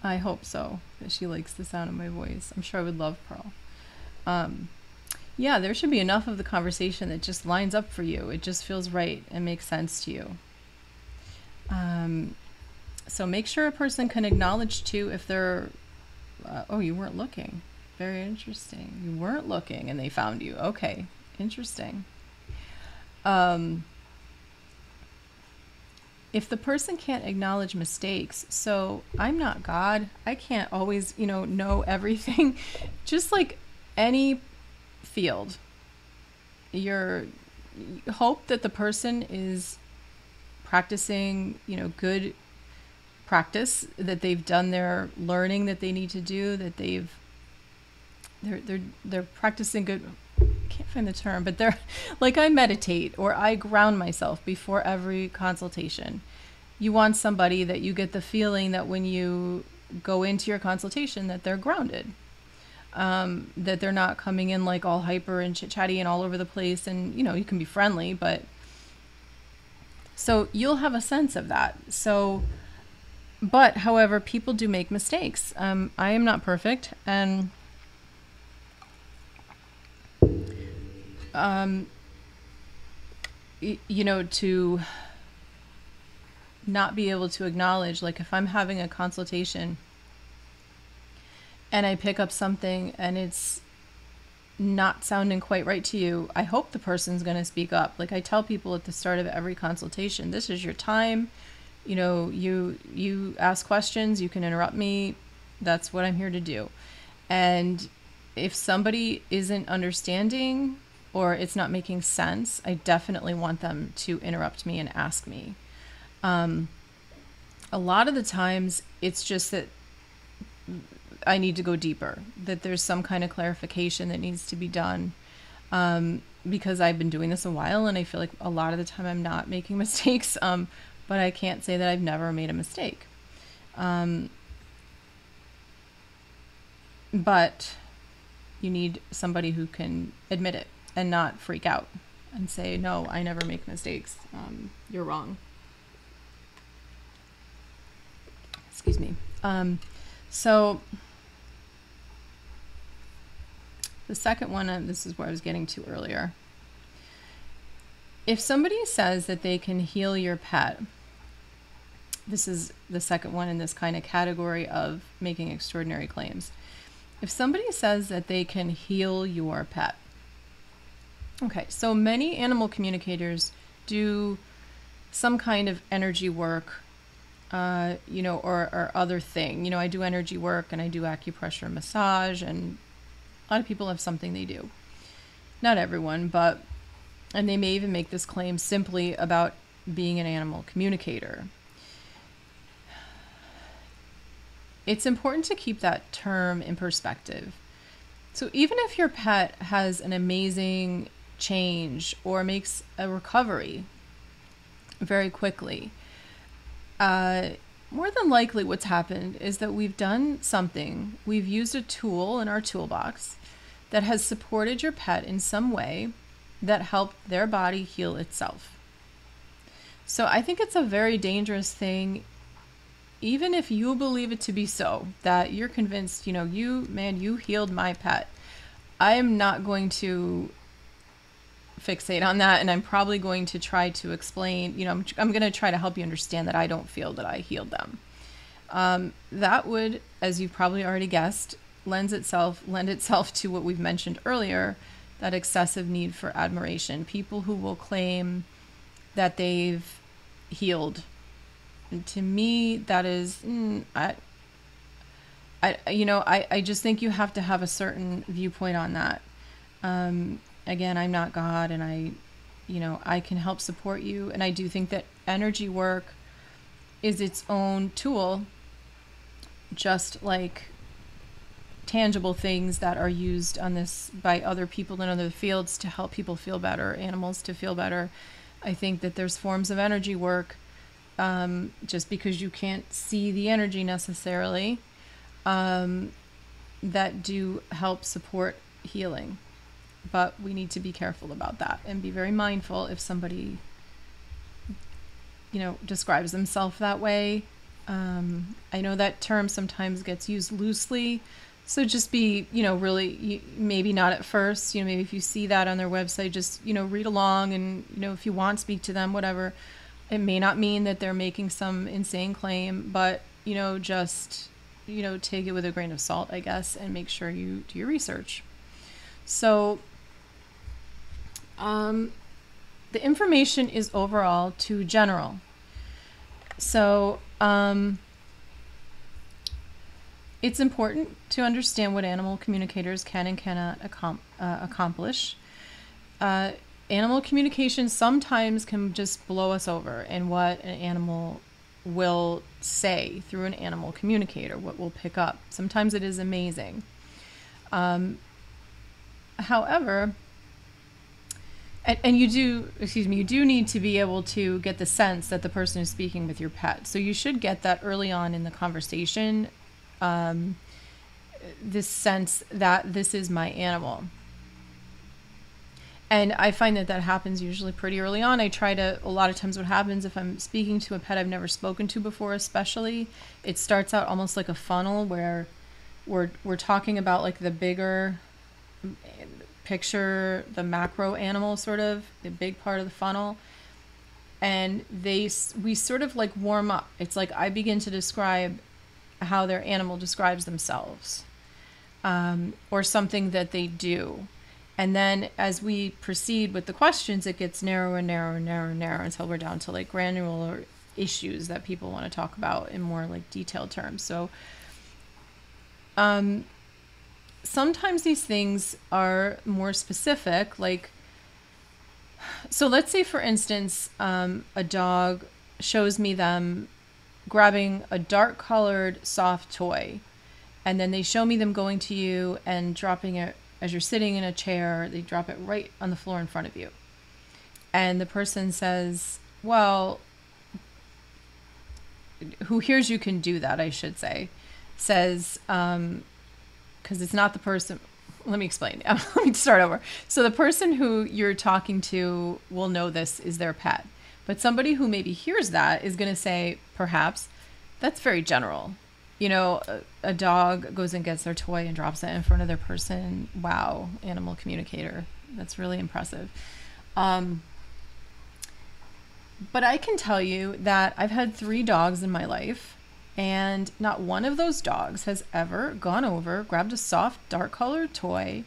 I hope so, that she likes the sound of my voice. I'm sure I would love Pearl. Um, yeah, there should be enough of the conversation that just lines up for you. It just feels right and makes sense to you. Um, so make sure a person can acknowledge too if they're, uh, oh, you weren't looking. Very interesting. You weren't looking and they found you. Okay, interesting. Um, If the person can't acknowledge mistakes, so I'm not God, I can't always, you know, know everything. Just like any field, you're, you hope that the person is practicing, you know, good practice, that they've done their learning that they need to do, that they've, they're, they're, they're practicing good, can't find the term, but they're like, I meditate or I ground myself before every consultation. You want somebody that you get the feeling that when you go into your consultation that they're grounded, um, that they're not coming in like all hyper and chit-chatty and all over the place. And, you know, you can be friendly, but so you'll have a sense of that. So, but however, people do make mistakes. Um, I am not perfect, and Um, you know, to not be able to acknowledge, like if I'm having a consultation and I pick up something and it's not sounding quite right to you, I hope the person's going to speak up. Like I tell people at the start of every consultation, this is your time. You know, you, you ask questions, you can interrupt me. That's what I'm here to do. And if somebody isn't understanding, or it's not making sense, I definitely want them to interrupt me and ask me. Um, a lot of the times it's just that I need to go deeper, that there's some kind of clarification that needs to be done. um, because I've been doing this a while, and I feel like a lot of the time I'm not making mistakes, um, but I can't say that I've never made a mistake. Um, but you need somebody who can admit it and not freak out and say, no, I never make mistakes. Um, you're wrong. Excuse me. Um, so the second one, and this is where I was getting to earlier. If somebody says that they can heal your pet, this is the second one in this kind of category of making extraordinary claims. If somebody says that they can heal your pet, okay, so many animal communicators do some kind of energy work, uh, you know, or, or other thing. You know, I do energy work and I do acupressure massage, and a lot of people have something they do. Not everyone, but, and they may even make this claim simply about being an animal communicator. It's important to keep that term in perspective. So even if your pet has an amazing change or makes a recovery very quickly, uh, more than likely what's happened is that we've done something. We've used a tool in our toolbox that has supported your pet in some way that helped their body heal itself. So I think it's a very dangerous thing. Even if you believe it to be so, that you're convinced, you know, you, man, you healed my pet, I am not going to fixate on that, and I'm probably going to try to explain, you know, I'm, I'm going to try to help you understand that I don't feel that I healed them. Um, that would, as you've probably already guessed, lends itself, lend itself to what we've mentioned earlier, that excessive need for admiration. People who will claim that they've healed. And to me, that is, mm, I, I, you know, I, I just think you have to have a certain viewpoint on that. Um, again, I'm not God, and I, you know, I can help support you. And I do think that energy work is its own tool, just like tangible things that are used on this by other people in other fields to help people feel better, animals to feel better. I think that there's forms of energy work. Um, just because you can't see the energy necessarily, um, that do help support healing. But we need to be careful about that and be very mindful if somebody, you know, describes themselves that way. Um, I know that term sometimes gets used loosely, so just be, you know, really, maybe not at first, you know, maybe if you see that on their website, just, you know, read along and, you know, if you want, speak to them, whatever. It may not mean that they're making some insane claim, but, you know, just, you know, take it with a grain of salt, I guess, and make sure you do your research. So um, the information is overall too general. So um, it's important to understand what animal communicators can and cannot accom uh, accomplish. Uh, Animal communication sometimes can just blow us over in what an animal will say through an animal communicator, what we'll pick up. Sometimes it is amazing. Um, however, and, and you do, excuse me, you do need to be able to get the sense that the person is speaking with your pet. So you should get that early on in the conversation, um, this sense that this is my animal. And I find that that happens usually pretty early on. I try to, a lot of times what happens if I'm speaking to a pet I've never spoken to before especially, it starts out almost like a funnel where we're, we're talking about like the bigger picture, the macro animal sort of, the big part of the funnel. And they, we sort of like warm up. It's like I begin to describe how their animal describes themselves, um, or something that they do. And then as we proceed with the questions, it gets narrower and narrower and narrower and narrower until we're down to like granular issues that people want to talk about in more like detailed terms. So um, sometimes these things are more specific. Like, so let's say, for instance, um, a dog shows me them grabbing a dark colored soft toy, and then they show me them going to you and dropping it as you're sitting in a chair, they drop it right on the floor in front of you. And the person says, well, who hears you can do that, I should say, says, um, because it's not the person, let me explain, let me start over. So the person who you're talking to will know this is their pet. But somebody who maybe hears that is going to say, perhaps, that's very general. You know, a, a dog goes and gets their toy and drops it in front of their person. Wow, animal communicator. That's really impressive. Um, but I can tell you that I've had three dogs in my life, and not one of those dogs has ever gone over, grabbed a soft, dark-colored toy,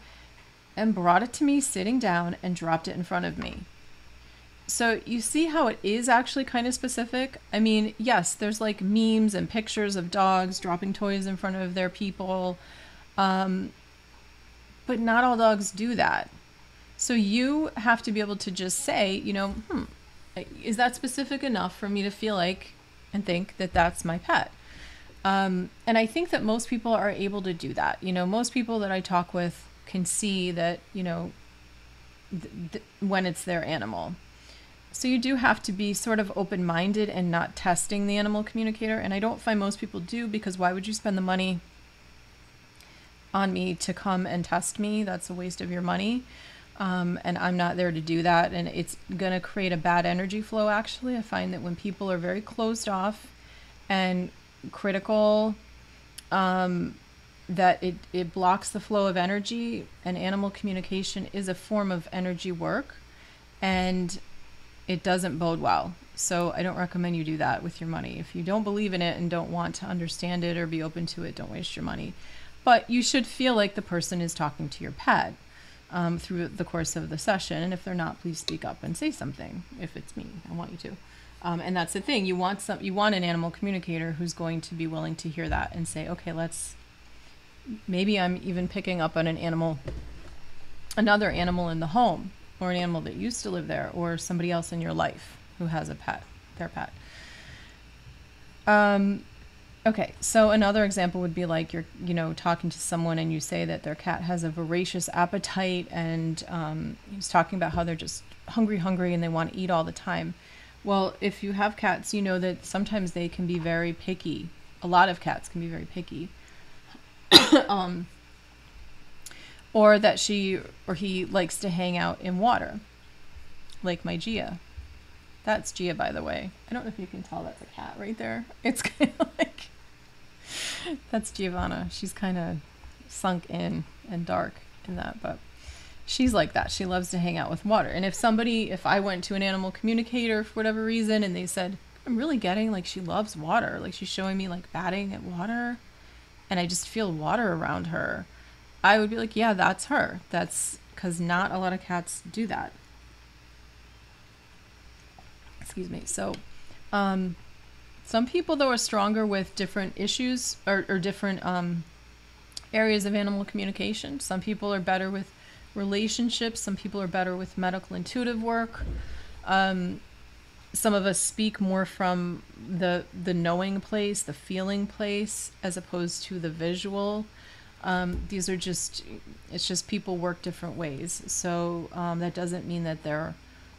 and brought it to me sitting down and dropped it in front of me. So you see how it is actually kind of specific? I mean, yes, there's like memes and pictures of dogs dropping toys in front of their people, um, but not all dogs do that. So you have to be able to just say, you know, hmm, is that specific enough for me to feel like and think that that's my pet? Um, and I think that most people are able to do that. You know, most people that I talk with can see that, you know, th- th- when it's their animal. So you do have to be sort of open-minded and not testing the animal communicator. And I don't find most people do, because why would you spend the money on me to come and test me? That's a waste of your money. Um, and I'm not there to do that. And it's going to create a bad energy flow, actually. I find that when people are very closed off and critical, um, that it, it blocks the flow of energy. And animal communication is a form of energy work. And it doesn't bode well. So I don't recommend you do that with your money. If you don't believe in it and don't want to understand it or be open to it, don't waste your money. But you should feel like the person is talking to your pet um, through the course of the session. And if they're not, please speak up and say something. If it's me, I want you to. Um, and that's the thing. You want some. You want an animal communicator who's going to be willing to hear that and say, okay, let's, maybe I'm even picking up on an animal, another animal in the home, or an animal that used to live there, or somebody else in your life who has a pet, their pet. Um, okay, so another example would be like you're, you know, talking to someone and you say that their cat has a voracious appetite, and um, he was talking about how they're just hungry, hungry, and they want to eat all the time. Well, if you have cats, you know that sometimes they can be very picky. A lot of cats can be very picky. um, Or that she or he likes to hang out in water, like my Gia. That's Gia, by the way. I don't know if you can tell, that's a cat right there. It's kind of like, that's Giovanna. She's kind of sunk in and dark in that, but she's like that. She loves to hang out with water. And if somebody, if I went to an animal communicator for whatever reason and they said, I'm really getting like she loves water, like she's showing me like batting at water, and I just feel water around her, I would be like, yeah, that's her. That's because not a lot of cats do that. Excuse me. So um, some people, though, are stronger with different issues or, or different um, areas of animal communication. Some people are better with relationships. Some people are better with medical intuitive work. Um, some of us speak more from the, the knowing place, the feeling place, as opposed to the visual. Um, these are just, it's just people work different ways. So um, that doesn't mean that they're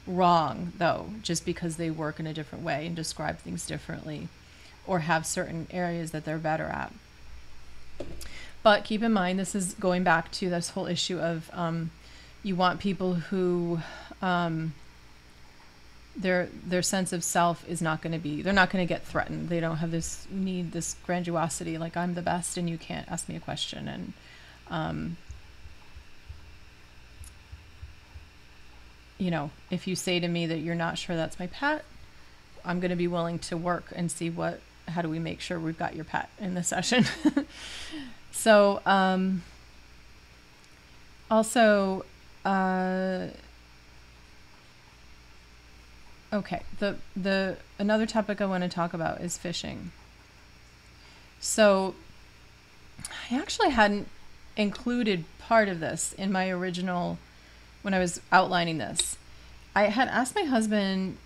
wrong, though, just because they work in a different way and describe things differently or have certain areas that they're better at. But keep in mind, this is going back to this whole issue of um, you want people who um, their their sense of self is not going to be, they're not going to get threatened. They don't have this need, this grandiosity, like I'm the best and you can't ask me a question. And um, you know, if you say to me that you're not sure that's my pet, I'm going to be willing to work and see what, how do we make sure we've got your pet in the session. So um, also uh, Okay, the the another topic I want to talk about is fishing. So I actually hadn't included part of this in my original, when I was outlining this. I had asked my husband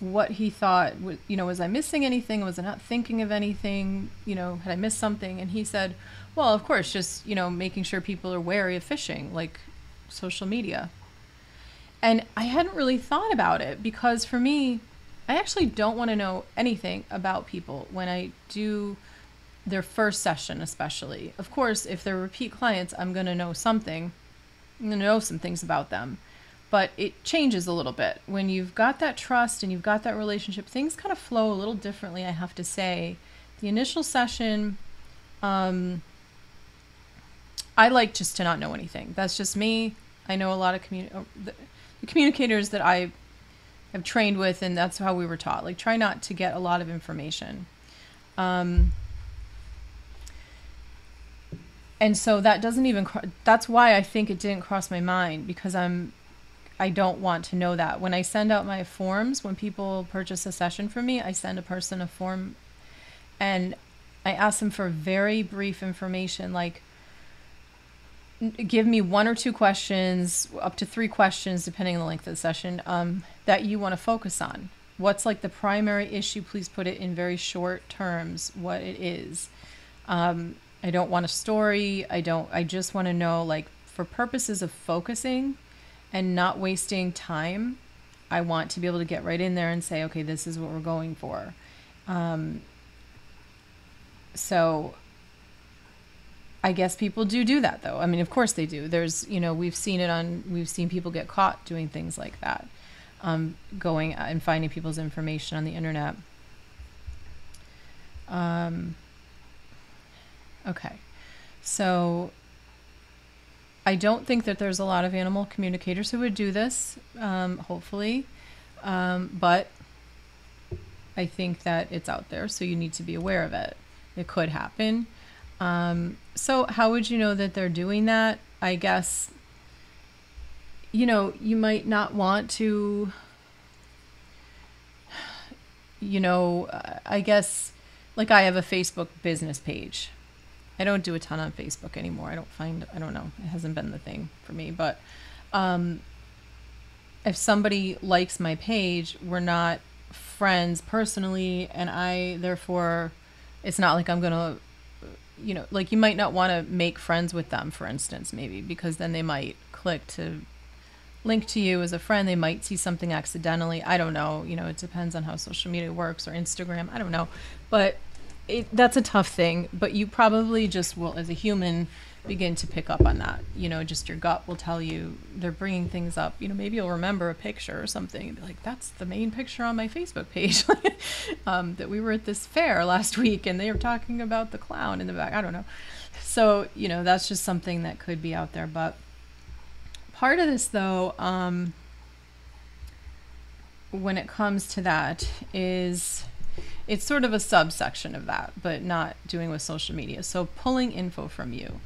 what he thought, you know, was I missing anything? Was I not thinking of anything? You know, had I missed something? And he said, well, of course, just, you know, making sure people are wary of phishing, like social media. And I hadn't really thought about it, because for me, I actually don't want to know anything about people when I do their first session, especially. Of course, if they're repeat clients, I'm going to know something. I'm going to know some things about them. But it changes a little bit. When you've got that trust and you've got that relationship, things kind of flow a little differently, I have to say. The initial session, um, I like just to not know anything. That's just me. I know a lot of communi- the, the communicators that I have trained with, and that's how we were taught. Like, try not to get a lot of information. Um, and so that doesn't even, cro- that's why I think it didn't cross my mind, because I'm, I don't want to know that. When I send out my forms, when people purchase a session from me, I send a person a form and I ask them for very brief information, like give me one or two questions, up to three questions, depending on the length of the session, um, that you want to focus on. What's like the primary issue? Please put it in very short terms, what it is. Um, I don't want a story. I don't, I just want to know, like, for purposes of focusing and not wasting time, I want to be able to get right in there and say, okay, this is what we're going for. Um, so I guess people do do that, though. I mean, of course they do. There's, you know, we've seen it on, we've seen people get caught doing things like that, um, going and finding people's information on the internet. Um, okay, so I don't think that there's a lot of animal communicators who would do this, um, hopefully, um, but I think that it's out there, so you need to be aware of it. It could happen. Um, so how would you know that they're doing that? I guess, you know, you might not want to, you know, I guess, like, I have a Facebook business page. I don't do a ton on Facebook anymore. I don't find, I don't know. It hasn't been the thing for me. But um, if somebody likes my page, we're not friends personally. And I, therefore, it's not like I'm going to, you know, like, you might not want to make friends with them, for instance, maybe, because then they might click to link to you as a friend. They might see something accidentally. I don't know. You know, it depends on how social media works, or Instagram. I don't know. But It, that's a tough thing, but you probably just will, as a human, begin to pick up on that. You know, just your gut will tell you they're bringing things up. You know, maybe you'll remember a picture or something and be like, that's the main picture on my Facebook page. um, that we were at this fair last week and they were talking about the clown in the back. I don't know. So, you know, that's just something that could be out there. But part of this, though, um, when it comes to that is, it's sort of a subsection of that, but not doing with social media. So pulling info from you.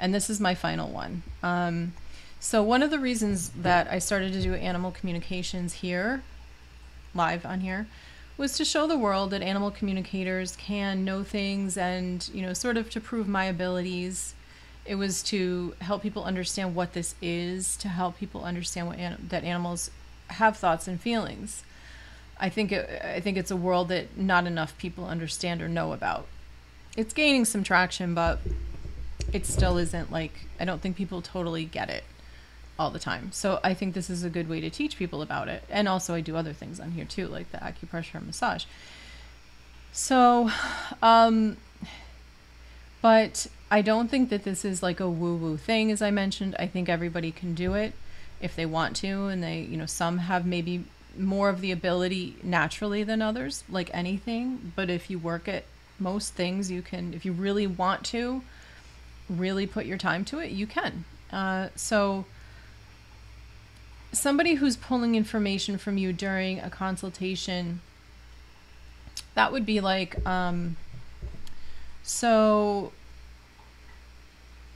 And this is my final one. Um, so one of the reasons that I started to do animal communications here, live on here, was to show the world that animal communicators can know things and, you know, sort of to prove my abilities. It was to help people understand what this is, to help people understand what anim- that animals have thoughts and feelings. I think it, I think it's a world that not enough people understand or know about. It's gaining some traction, but it still isn't, like, I don't think people totally get it all the time. So I think this is a good way to teach people about it. And also I do other things on here too, like the acupressure and massage. So, um, but I don't think that this is like a woo-woo thing, as I mentioned. I think everybody can do it if they want to, and they, you know, some have maybe more of the ability naturally than others, like anything. But if you work at most things, you can, if you really want to really put your time to it, you can. Uh, so somebody who's pulling information from you during a consultation, that would be like, um, so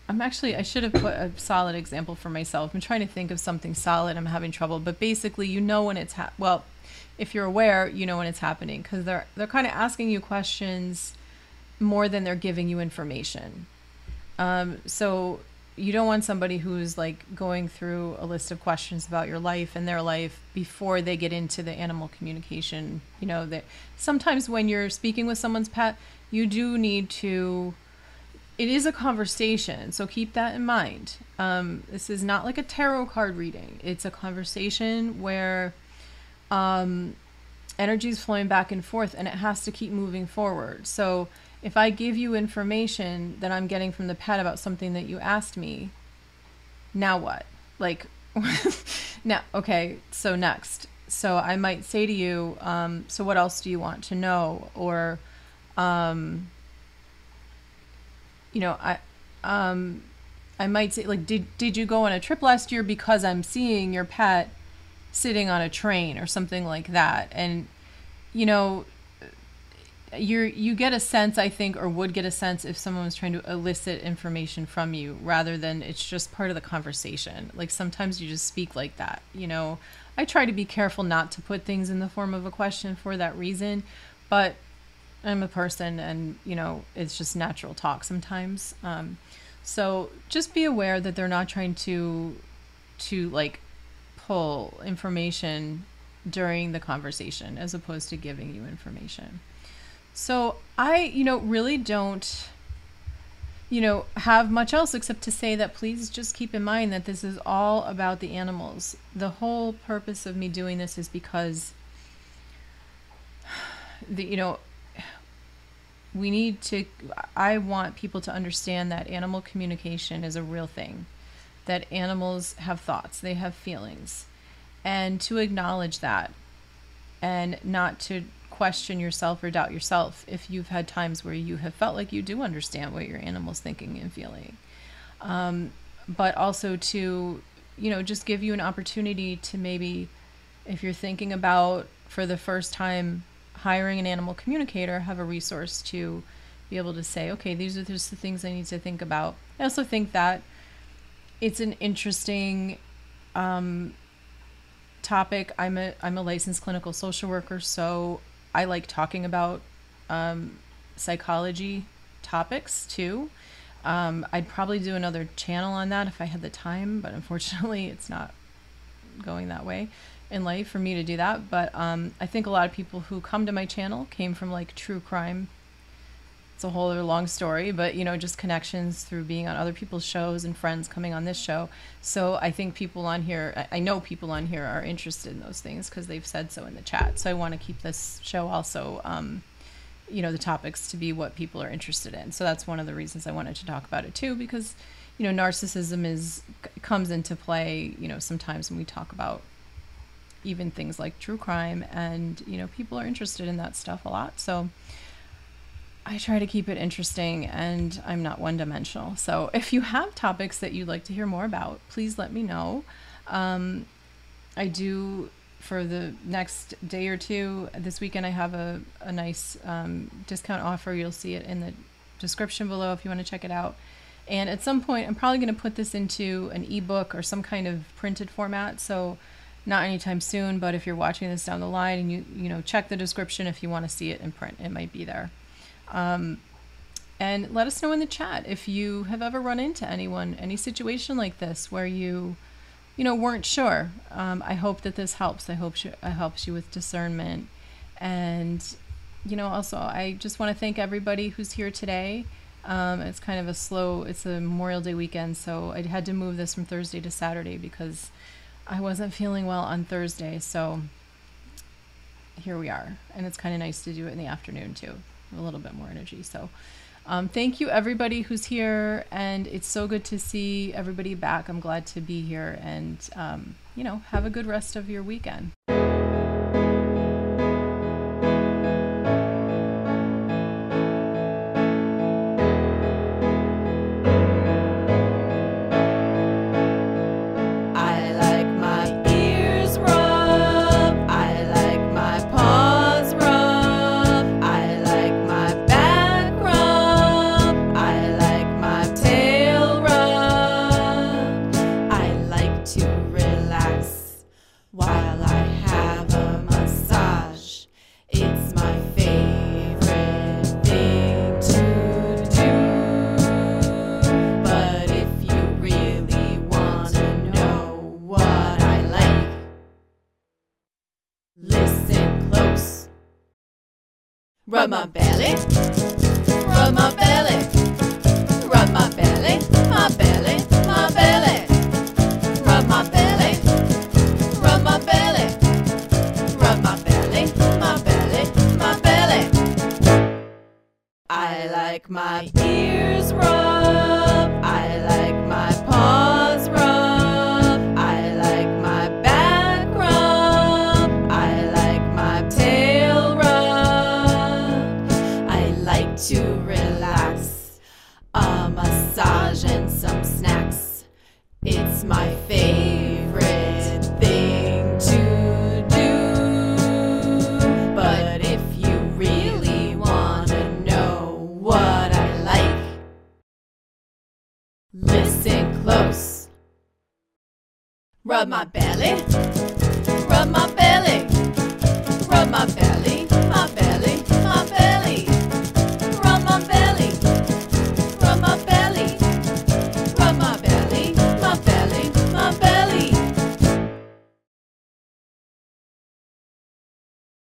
I'm actually, I should have put a solid example for myself. I'm trying to think of something solid. I'm having trouble. But basically, you know when it's, ha- well, if you're aware, you know when it's happening, because they're, they're kind of asking you questions more than they're giving you information. Um, so, you don't want somebody who's like going through a list of questions about your life and their life before they get into the animal communication. You know, that sometimes when you're speaking with someone's pet, you do need to, it is a conversation. So keep that in mind. Um, this is not like a tarot card reading. It's a conversation where um, energy is flowing back and forth and it has to keep moving forward. So if I give you information that I'm getting from the pet about something that you asked me, now what? Like, now, okay, so next. So I might say to you, um, so what else do you want to know? Or, um, you know, I, um, I might say, like, did, did you go on a trip last year? Because I'm seeing your pet sitting on a train or something like that. And, you know, You're, you get a sense, I think, or would get a sense if someone was trying to elicit information from you rather than it's just part of the conversation. Like sometimes you just speak like that, you know. I try to be careful not to put things in the form of a question for that reason, but I'm a person and, you know, it's just natural talk sometimes. Um, so just be aware that they're not trying to, to like pull information during the conversation as opposed to giving you information. So I, you know, really don't, you know, have much else except to say that please just keep in mind that this is all about the animals. The whole purpose of me doing this is because, the, you know, we need to, I want people to understand that animal communication is a real thing, that animals have thoughts, they have feelings, and to acknowledge that and not to question yourself or doubt yourself if you've had times where you have felt like you do understand what your animal's thinking and feeling. Um, but also to, you know, just give you an opportunity to maybe, if you're thinking about for the first time hiring an animal communicator, have a resource to be able to say, okay, these are just the things I need to think about. I also think that it's an interesting um, topic. I'm a, I'm a licensed clinical social worker, so I like talking about um, psychology topics too. Um, I'd probably do another channel on that if I had the time, but unfortunately it's not going that way in life for me to do that. But um, I think a lot of people who come to my channel came from like true crime. It's a whole other long story, but you know, just connections through being on other people's shows and friends coming on this show. So I think people on here, I know people on here are interested in those things because they've said so in the chat. So I want to keep this show also, um, you know, the topics to be what people are interested in. So that's one of the reasons I wanted to talk about it too, because, you know, narcissism is comes into play, you know, sometimes when we talk about even things like true crime and, you know, people are interested in that stuff a lot. So I try to keep it interesting and I'm not one-dimensional. So if you have topics that you'd like to hear more about, please let me know. Um, I do, for the next day or two, this weekend I have a, a nice um, discount offer. You'll see it in the description below if you want to check it out. And at some point, I'm probably going to put this into an ebook or some kind of printed format. So not anytime soon, but if you're watching this down the line and you, you know, check the description if you want to see it in print, it might be there. Um, and let us know in the chat if you have ever run into anyone, any situation like this where you, you know, weren't sure. Um, I hope that this helps. I hope she, it helps you with discernment. And, you know, also, I just want to thank everybody who's here today. Um, it's kind of a slow, it's a Memorial Day weekend, so I had to move this from Thursday to Saturday because I wasn't feeling well on Thursday. So here we are. And it's kind of nice to do it in the afternoon too. A little bit more energy. So um, thank you everybody who's here, and it's so good to see everybody back. I'm glad to be here, and um, you know, have a good rest of your weekend. While I have Rub my belly, rub my belly, rub my belly, my belly, my belly. Rub my belly, rub my belly, rub my belly, my belly, my belly. I like my ears rubbed, I like my paws rubbed, I like my back rubbed, I like my tail rubbed. I like to relax, a massage and some snacks. It's my favorite thing to do. But if you really want to know what I like, listen close. Rub my belly.